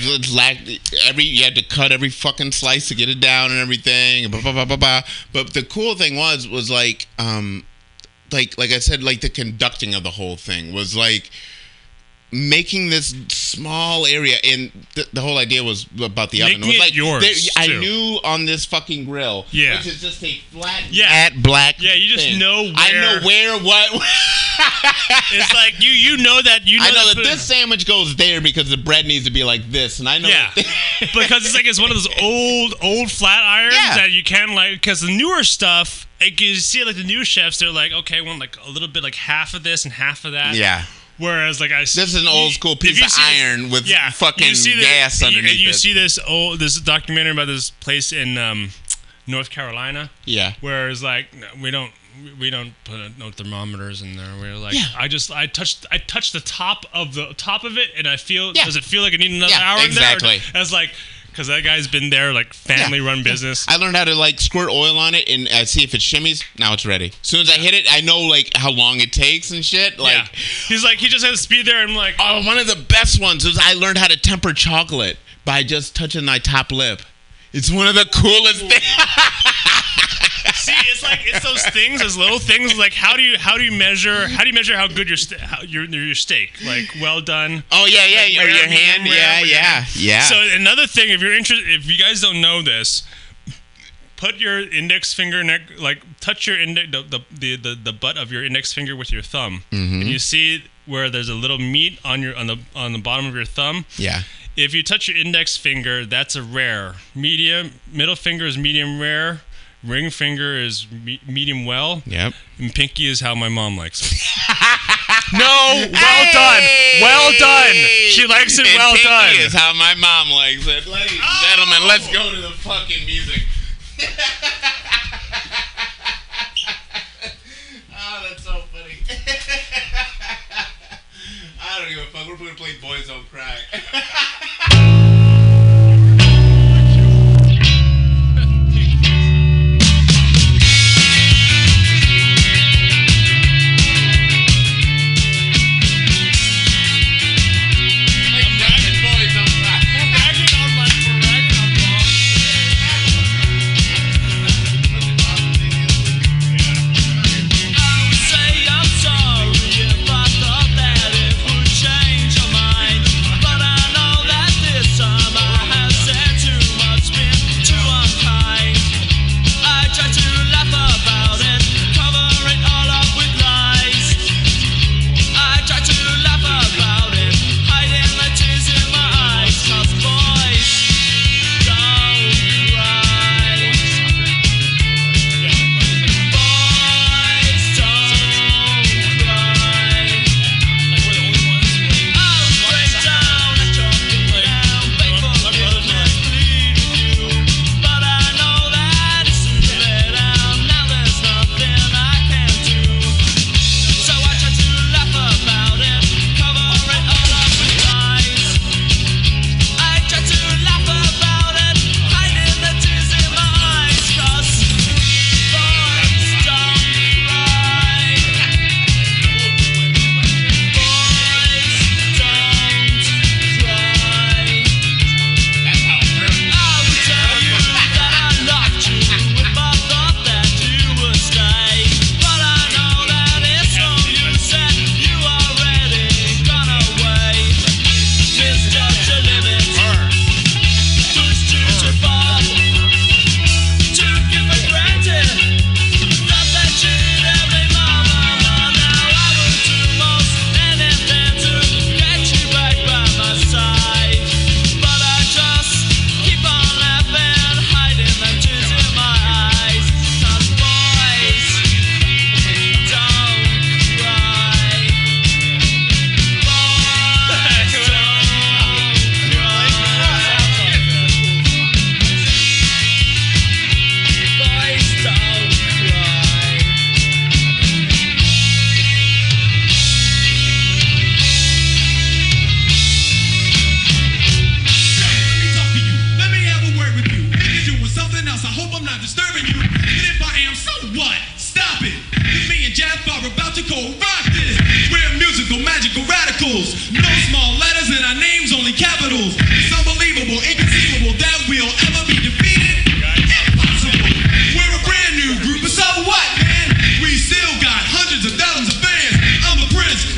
had to cut every fucking slice to get it down and everything. And blah blah blah blah blah. But the cool thing was like the conducting of the whole thing was like. making this small area, and the whole idea was about the oven. It was like yours. I knew on this fucking grill, which is just a flat, flat black. Yeah, you just know. Where. I know where what. It's like you know that you. Know I know that this sandwich goes there because the bread needs to be like this, and I know. Yeah, because it's like it's one of those old flat irons that you can like because the newer stuff. Like you see, like the new chefs, they're like, okay, well, like a little bit, like half of this and half of that. Yeah. Whereas, like this is an old school piece of iron with fucking gas underneath it. You see this this documentary about this place in North Carolina. Yeah. Whereas, like no, we don't put no thermometers in there. We're like, I touched the top of it, and I feel does it feel like I need another hour? Exactly. In there? Or, I was like. Because that guy's been there, like family-run business. I learned how to like squirt oil on it and see if it shimmies. Now it's ready. As soon as I hit it, I know like how long it takes and shit. Like he's like he just has speed there. And I'm like, oh, one of the best ones is I learned how to temper chocolate by just touching my top lip. It's one of the coolest things. See, it's like it's those things, those little things. Like how do you measure how good your steak? Like well done. Oh yeah, like, or your hand. Yeah. So another thing, if you're interested, if you guys don't know this, put your index finger touch your index the butt of your index finger with your thumb, and you see where there's a little meat on your on the bottom of your thumb. Yeah. If you touch your index finger, that's a rare. Medium, middle finger is medium rare. Ring finger is medium well. Yep. And pinky is how my mom likes it. Well done. She likes it and well pinky done. Pinky is how my mom likes it. Ladies and gentlemen, let's go to the fucking music. Oh, that's so funny. I don't give a fuck. We're going to play Boys Don't Cry.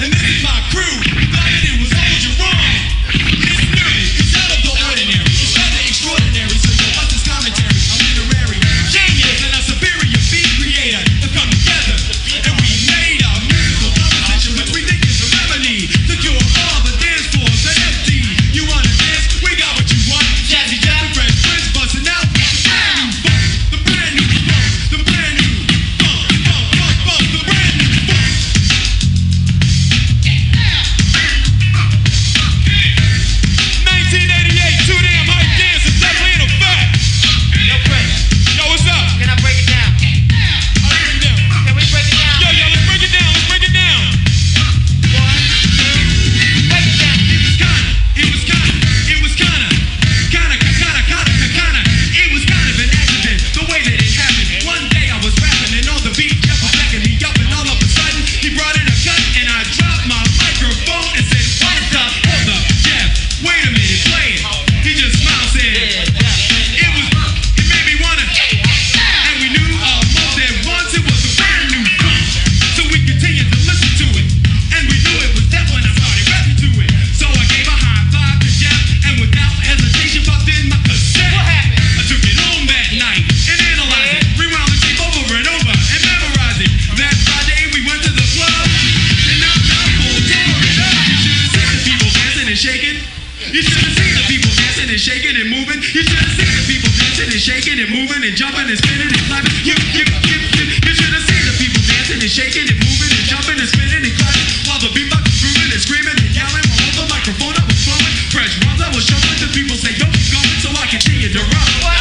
And this is my crew. Thought it was and spinning and clapping. You should have seen the people dancing and shaking and moving and jumping and spinning and clapping while the beatbox was grooving and screaming and yelling. While over the microphone I was flowing, fresh rhymes I was showing. The people say, yo, keep going, so I continue to rock. What?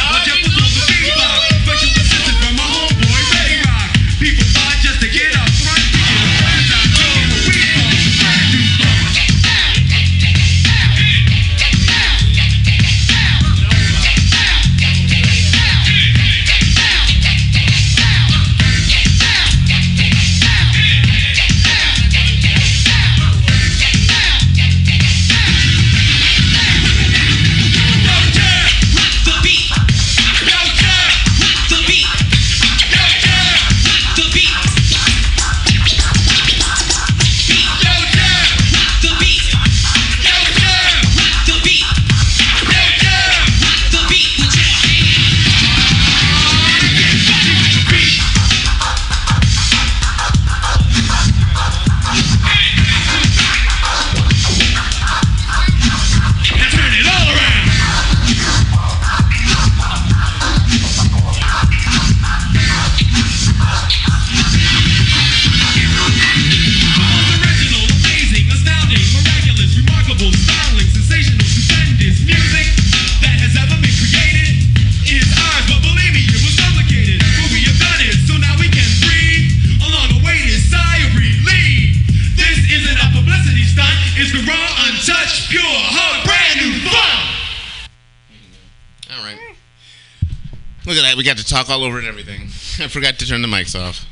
We got to talk all over and everything. I forgot to turn the mics off.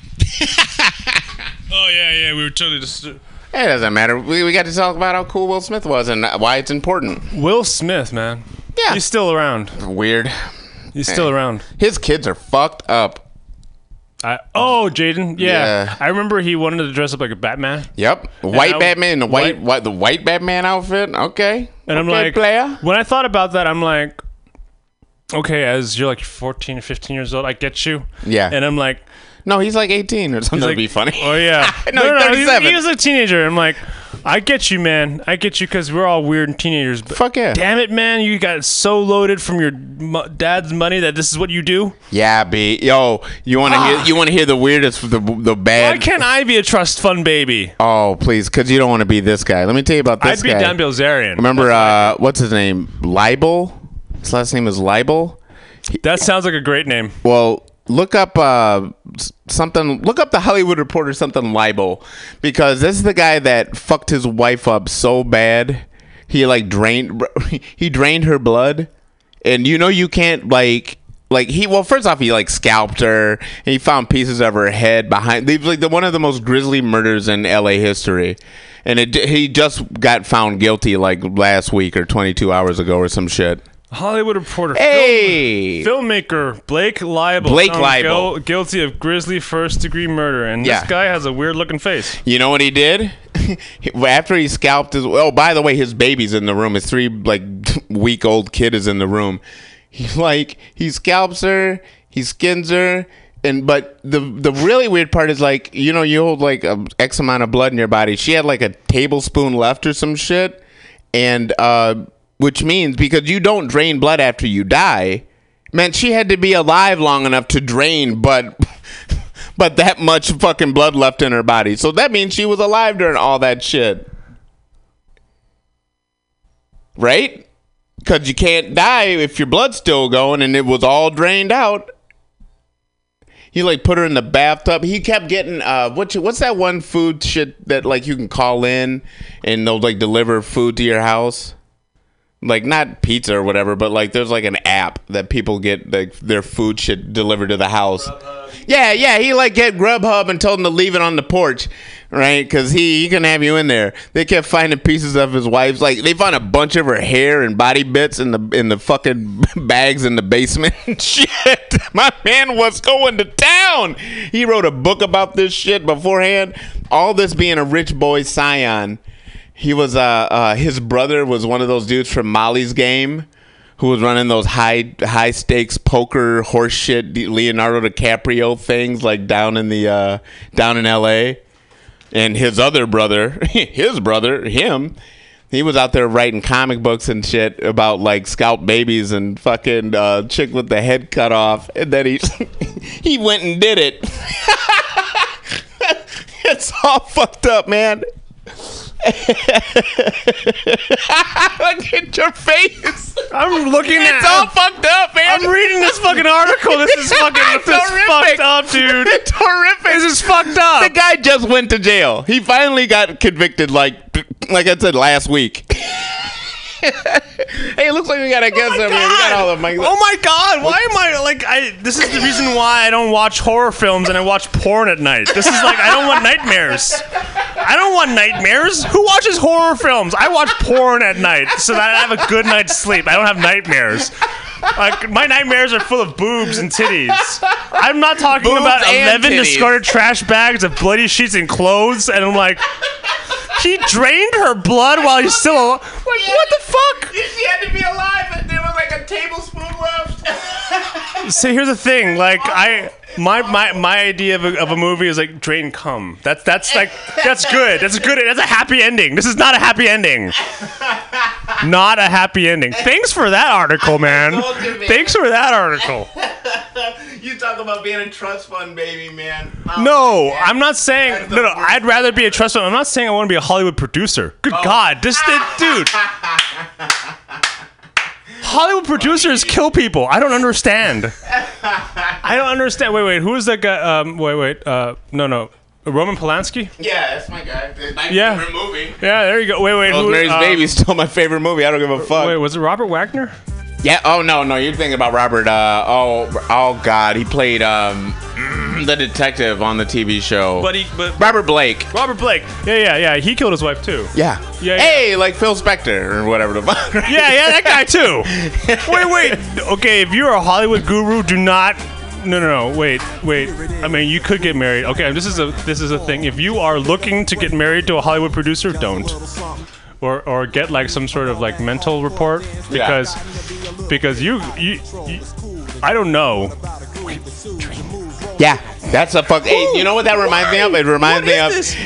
Oh, yeah, we were totally just... It doesn't matter. We got to talk about how cool Will Smith was and why it's important. Will Smith, man. Yeah. He's still around. Weird. He's still around. His kids are fucked up. Jaden. Yeah. I remember he wanted to dress up like a Batman. Yep. White Batman in the white Batman outfit. Okay. And I'm like, player. When I thought about that, I'm like... Okay, as you're like 14 or 15 years old, I get you. Yeah. And I'm like... No, he's like 18 or something. Like, that'd be funny. Oh, yeah. no, 37. He was a teenager. I'm like, I get you, man. I get you because we're all weird teenagers. But fuck yeah. Damn it, man. You got so loaded from your dad's money that this is what you do? Yeah, B. Yo, you want to hear the weirdest, the bad... Why can't I be a trust fund baby? Oh, please, because you don't want to be this guy. Let me tell you about this guy. I'd be Dan Bilzerian. Remember, what's his name? Libel? His last name is Libel. That sounds like a great name. Well, look up something. Look up the Hollywood Reporter, something Libel, because this is the guy that fucked his wife up so bad. He drained her blood, and you know you can't first off, he scalped her, and he found pieces of her head behind. One of the most grisly murders in LA history. And he just got found guilty last week or 22 hours ago or some shit. Hollywood Reporter. Hey, filmmaker Blake Libel. Guilty of grisly first-degree murder, and this guy has a weird-looking face. You know what he did? After he scalped his. Oh, by the way, his baby's in the room. His 3-week-old kid is in the room. He scalps her, he skins her, but the really weird part is you hold X amount of blood in your body. She had a tablespoon left or some shit, and which means because you don't drain blood after you die, man, she had to be alive long enough to drain, but that much fucking blood left in her body. So that means she was alive during all that shit, right? Because you can't die if your blood's still going and it was all drained out. He put her in the bathtub. He kept getting what's that one food shit that you can call in and they'll deliver food to your house. Not pizza or whatever, but there's an app that people get their food shit delivered to the house. Grubhub. Yeah, he get Grubhub and told him to leave it on the porch, right? Because he can have you in there. They kept finding pieces of his wife's, they found a bunch of her hair and body bits in the fucking bags in the basement. Shit, my man was going to town. He wrote a book about this shit beforehand. All this being a rich boy scion. He was his brother was one of those dudes from Molly's Game who was running those high stakes poker horseshit Leonardo DiCaprio things down in LA. And his brother, him He was out there writing comic books and shit about like scalp babies and fucking chick with the head cut off, and then he he went and did it. It's all fucked up, man. Look at your face. I'm looking at it. It's all fucked up, man. I'm reading this fucking article. This is fucking this fucked up, dude. It's horrific. This is fucked up. The guy just went to jail. He finally got convicted like I said last week. Hey, it looks like we got a guest over here. We got all of them. Oh my god, why am I like this is the reason why I don't watch horror films and I watch porn at night. This is like, I don't want nightmares. I don't want nightmares. Who watches horror films? I watch porn at night so that I have a good night's sleep. I don't have nightmares. Like, my nightmares are full of boobs and titties. I'm not talking boobs about 11 discarded trash bags of bloody sheets and clothes, and I'm like, he drained her blood while he's still alive. Like, what the fuck? She had to be alive, and there was like a tablespoon left. See, here's the thing. Like, my idea of a movie is like drain cum. That's like, that's good. That's good. That's a happy ending. This is not a happy ending. Not a happy ending. Thanks for that article, man. Thanks for that article. You talk about being a trust fund baby, man. No, man. I'm not saying. No, I'd rather be a trust fund. I'm not saying I want to be a Hollywood producer. Good God, this dude. Hollywood producers kill people. I don't understand. I don't understand. Wait. Who is that guy? Wait. No. Roman Polanski? Yeah, that's my guy. My favorite movie. Yeah, there you go. Wait. Rosemary's Baby is still my favorite movie. I don't give a fuck. Wait, was it Robert Wagner? Yeah. Oh no. You're thinking about Robert. Oh God. He played the detective on the TV show. But Robert Blake. Yeah. He killed his wife too. Yeah. Hey, like Phil Spector or whatever the fuck. Right? Yeah. That guy too. Wait. Okay, if you're a Hollywood guru, do not. No. Wait. I mean, you could get married. Okay, this is a thing. If you are looking to get married to a Hollywood producer, don't. Or get like some sort of like mental report because you I don't know. Yeah, that's a fuck. Hey, you know what that reminds me of?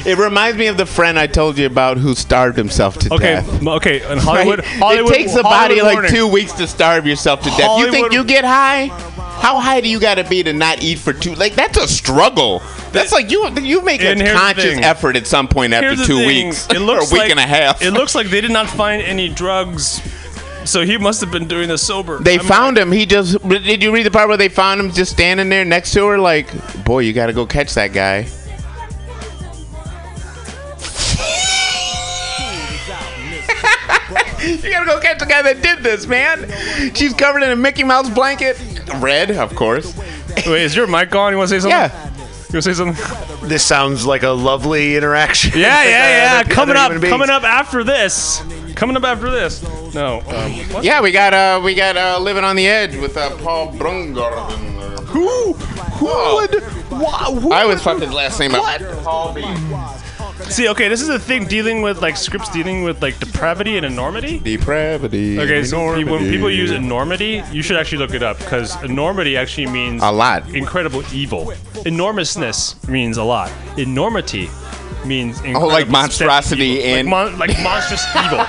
It reminds me of the friend I told you about who starved himself to death. Okay, in Hollywood, right? Hollywood. It takes a body like 2 weeks to starve yourself to death. You think you get high? How high do you gotta be to not eat for two? Like, that's a struggle. That's like you make a conscious effort at some point after 2 weeks or a week and a half. It looks like they did not find any drugs, so he must have been doing this sober. They found him. He just did. You read the part where they found him just standing there next to her, like, boy, you gotta go catch that guy. You gotta go catch the guy that did this, man. She's covered in a Mickey Mouse blanket. Red, of course. Wait, is your mic on? You want to say something? Yeah. You want to say something? This sounds like a lovely interaction. Yeah. Coming up after this. No. Yeah, we got Living on the Edge with Paul Brungarden. I fucked his last name up. Paul B. See, okay, this is the thing dealing with, like, scripts dealing with, like, depravity and enormity. Okay, so when people use enormity, you should actually look it up, because enormity actually means... a lot. Incredible evil. Enormousness means a lot. Enormity means... incredible. Oh, like monstrosity and... Like monstrous evil.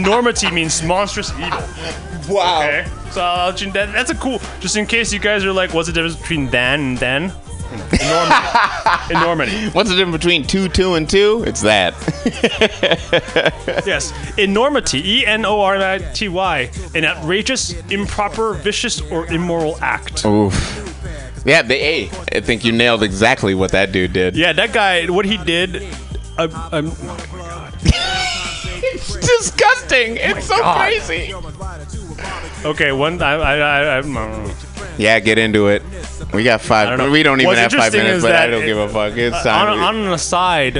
Enormity means monstrous evil. Wow. Okay, so that's a cool... Just in case you guys are like, what's the difference between then and then? Enormity. What's the difference between 2, 2, and 2? It's that. Yes. Enormity. E-N-O-R-I-T-Y. An outrageous, improper, vicious, or immoral act. Oof. Yeah, I think you nailed exactly what that dude did. Yeah, that guy, what he did... oh, my God. It's disgusting. Oh, it's so crazy. Okay, I don't know. Yeah, get into it. We got 5 minutes. We don't even have 5 minutes, but I don't give a fuck. It's on an aside,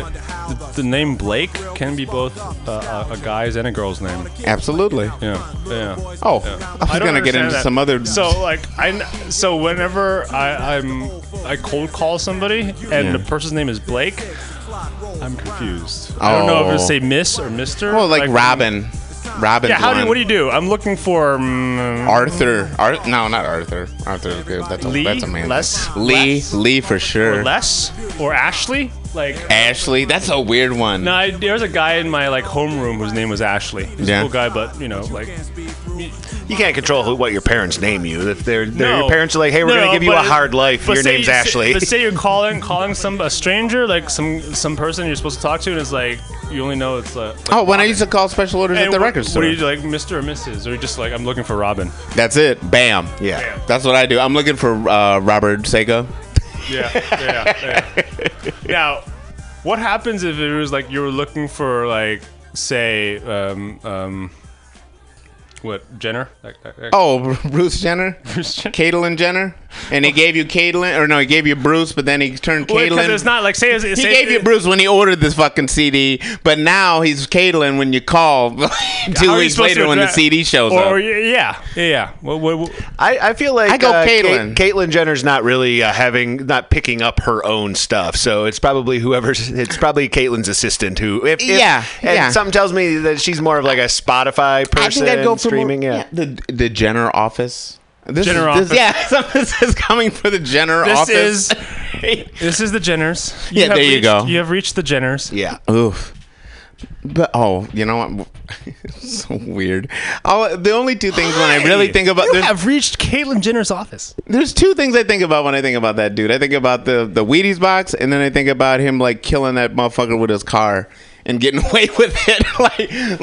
the name Blake can be both a guy's and a girl's name. Absolutely. Yeah. Oh, yeah. I was gonna get into some other. So like so whenever I cold call somebody and the person's name is Blake, I'm confused. I don't know if to say Miss or Mister. Well, like Robin. Robin. Yeah, what do you do? I'm looking for Arthur. No, not Arthur. Arthur's good. That's a man. Lee for sure. Or Les or Ashley. like Ashley. That's a weird one. No, there was a guy in my like homeroom whose name was Ashley. He was a cool guy, but you know, like you can't control what your parents name you. If your parents are like, hey, we're gonna give you a hard life. Your name's Ashley. But say you're calling a stranger, like some person you're supposed to talk to, and it's like you only know it's like when I used to call special orders at the record store. What are you like, Mr. or Mrs., or just like I'm looking for Robin? That's it. Bam. Yeah. Bam. That's what I do. I'm looking for Robert Seiko. Yeah. Now, what happens if it was like you were looking for, like, say, what, Jenner? Bruce Jenner? Caitlyn Jenner? And he gave you Caitlyn, or no, he gave you Bruce, but then he turned Caitlyn. Because it's not like, say, gave you Bruce when he ordered this fucking CD, but now he's Caitlyn when you call 2 weeks later when the CD shows up. Yeah. Well, I feel like I go Caitlyn. Caitlyn Jenner's not really not picking up her own stuff, so it's probably Caitlyn's assistant who, if something tells me that she's more of like a Spotify person. I think I'd go for streaming, the Jenner office. This is coming for the Jenner office. This is the Jenners. You go. You have reached the Jenners. Yeah. Oof. But you know what? It's so weird. The only two things when I really think about you have reached Caitlyn Jenner's office. There's two things I think about when I think about that dude. I think about the Wheaties box, and then I think about him like killing that motherfucker with his car. And getting away with it,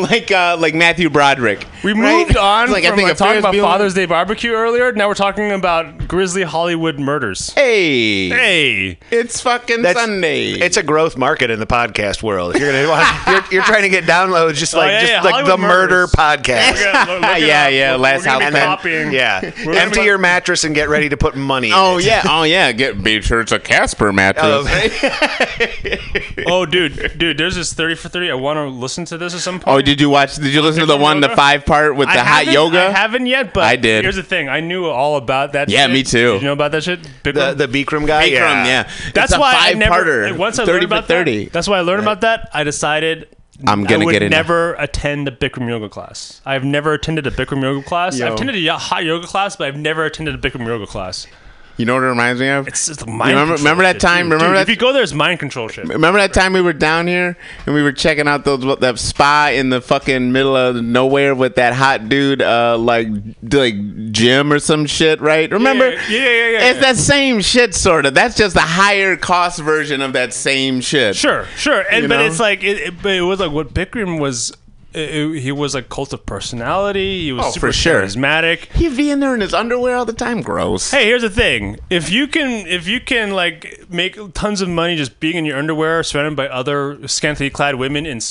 like Matthew Broderick. We moved on. Like, I think we're talking about Father's Day barbecue earlier. Now we're talking about grisly Hollywood murders. Hey, it's fucking Sunday. It's a growth market in the podcast world. If you're gonna you're trying to get downloads, like the murder podcast. Look, last house copying. Empty your mattress and get ready to put money. Be sure it's a Casper mattress. Dude, there's this 30 for 30. I want to listen to this at some point. Did you listen to the one, yoga? The 5-part with the hot yoga? I haven't yet, but I did. Here's the thing. I knew all about that shit. Yeah, me too. Did you know about that shit? The Bikram guy? Bikram, yeah. That's why I never... Once I learned about that, that's why I learned about that, I decided... I would never attend a Bikram yoga class. I've never attended a Bikram yoga class. I've attended a hot yoga class, but I've never attended a Bikram yoga class. You know what it reminds me of? It's just mind control. Remember that time? If you go there, it's mind control shit. Remember that time we were down here and we were checking out that spa in the fucking middle of nowhere with that hot dude, like Jim or some shit, right? Remember? Yeah. It's that same shit, sort of. That's just the higher cost version of that same shit. Sure. It's like it was like what Bikram was. He was a cult of personality. He was super charismatic. He'd be in there in his underwear all the time. Gross. Hey, here's the thing: if you can like make tons of money just being in your underwear, surrounded by other scantily clad women in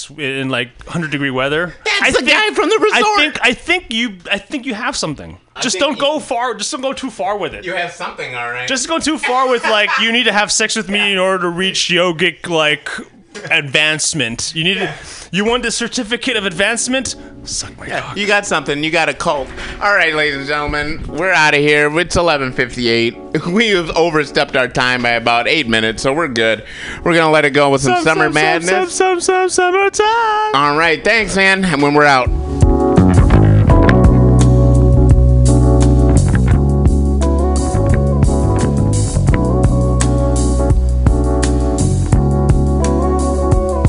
like 100-degree weather, that's the guy from the resort. I think you have something. Just don't go too far with it. You have something, all right. Just go too far with like you need to have sex with me in order to reach yogic like. Advancement. You want the certificate of advancement? Suck my cock. You got something. You got a cult. All right, ladies and gentlemen, we're out of here. It's 11:58. We have overstepped our time by about 8 minutes, so we're good. We're gonna let it go with some summer madness. Summertime. All right, thanks, man. And when we're out.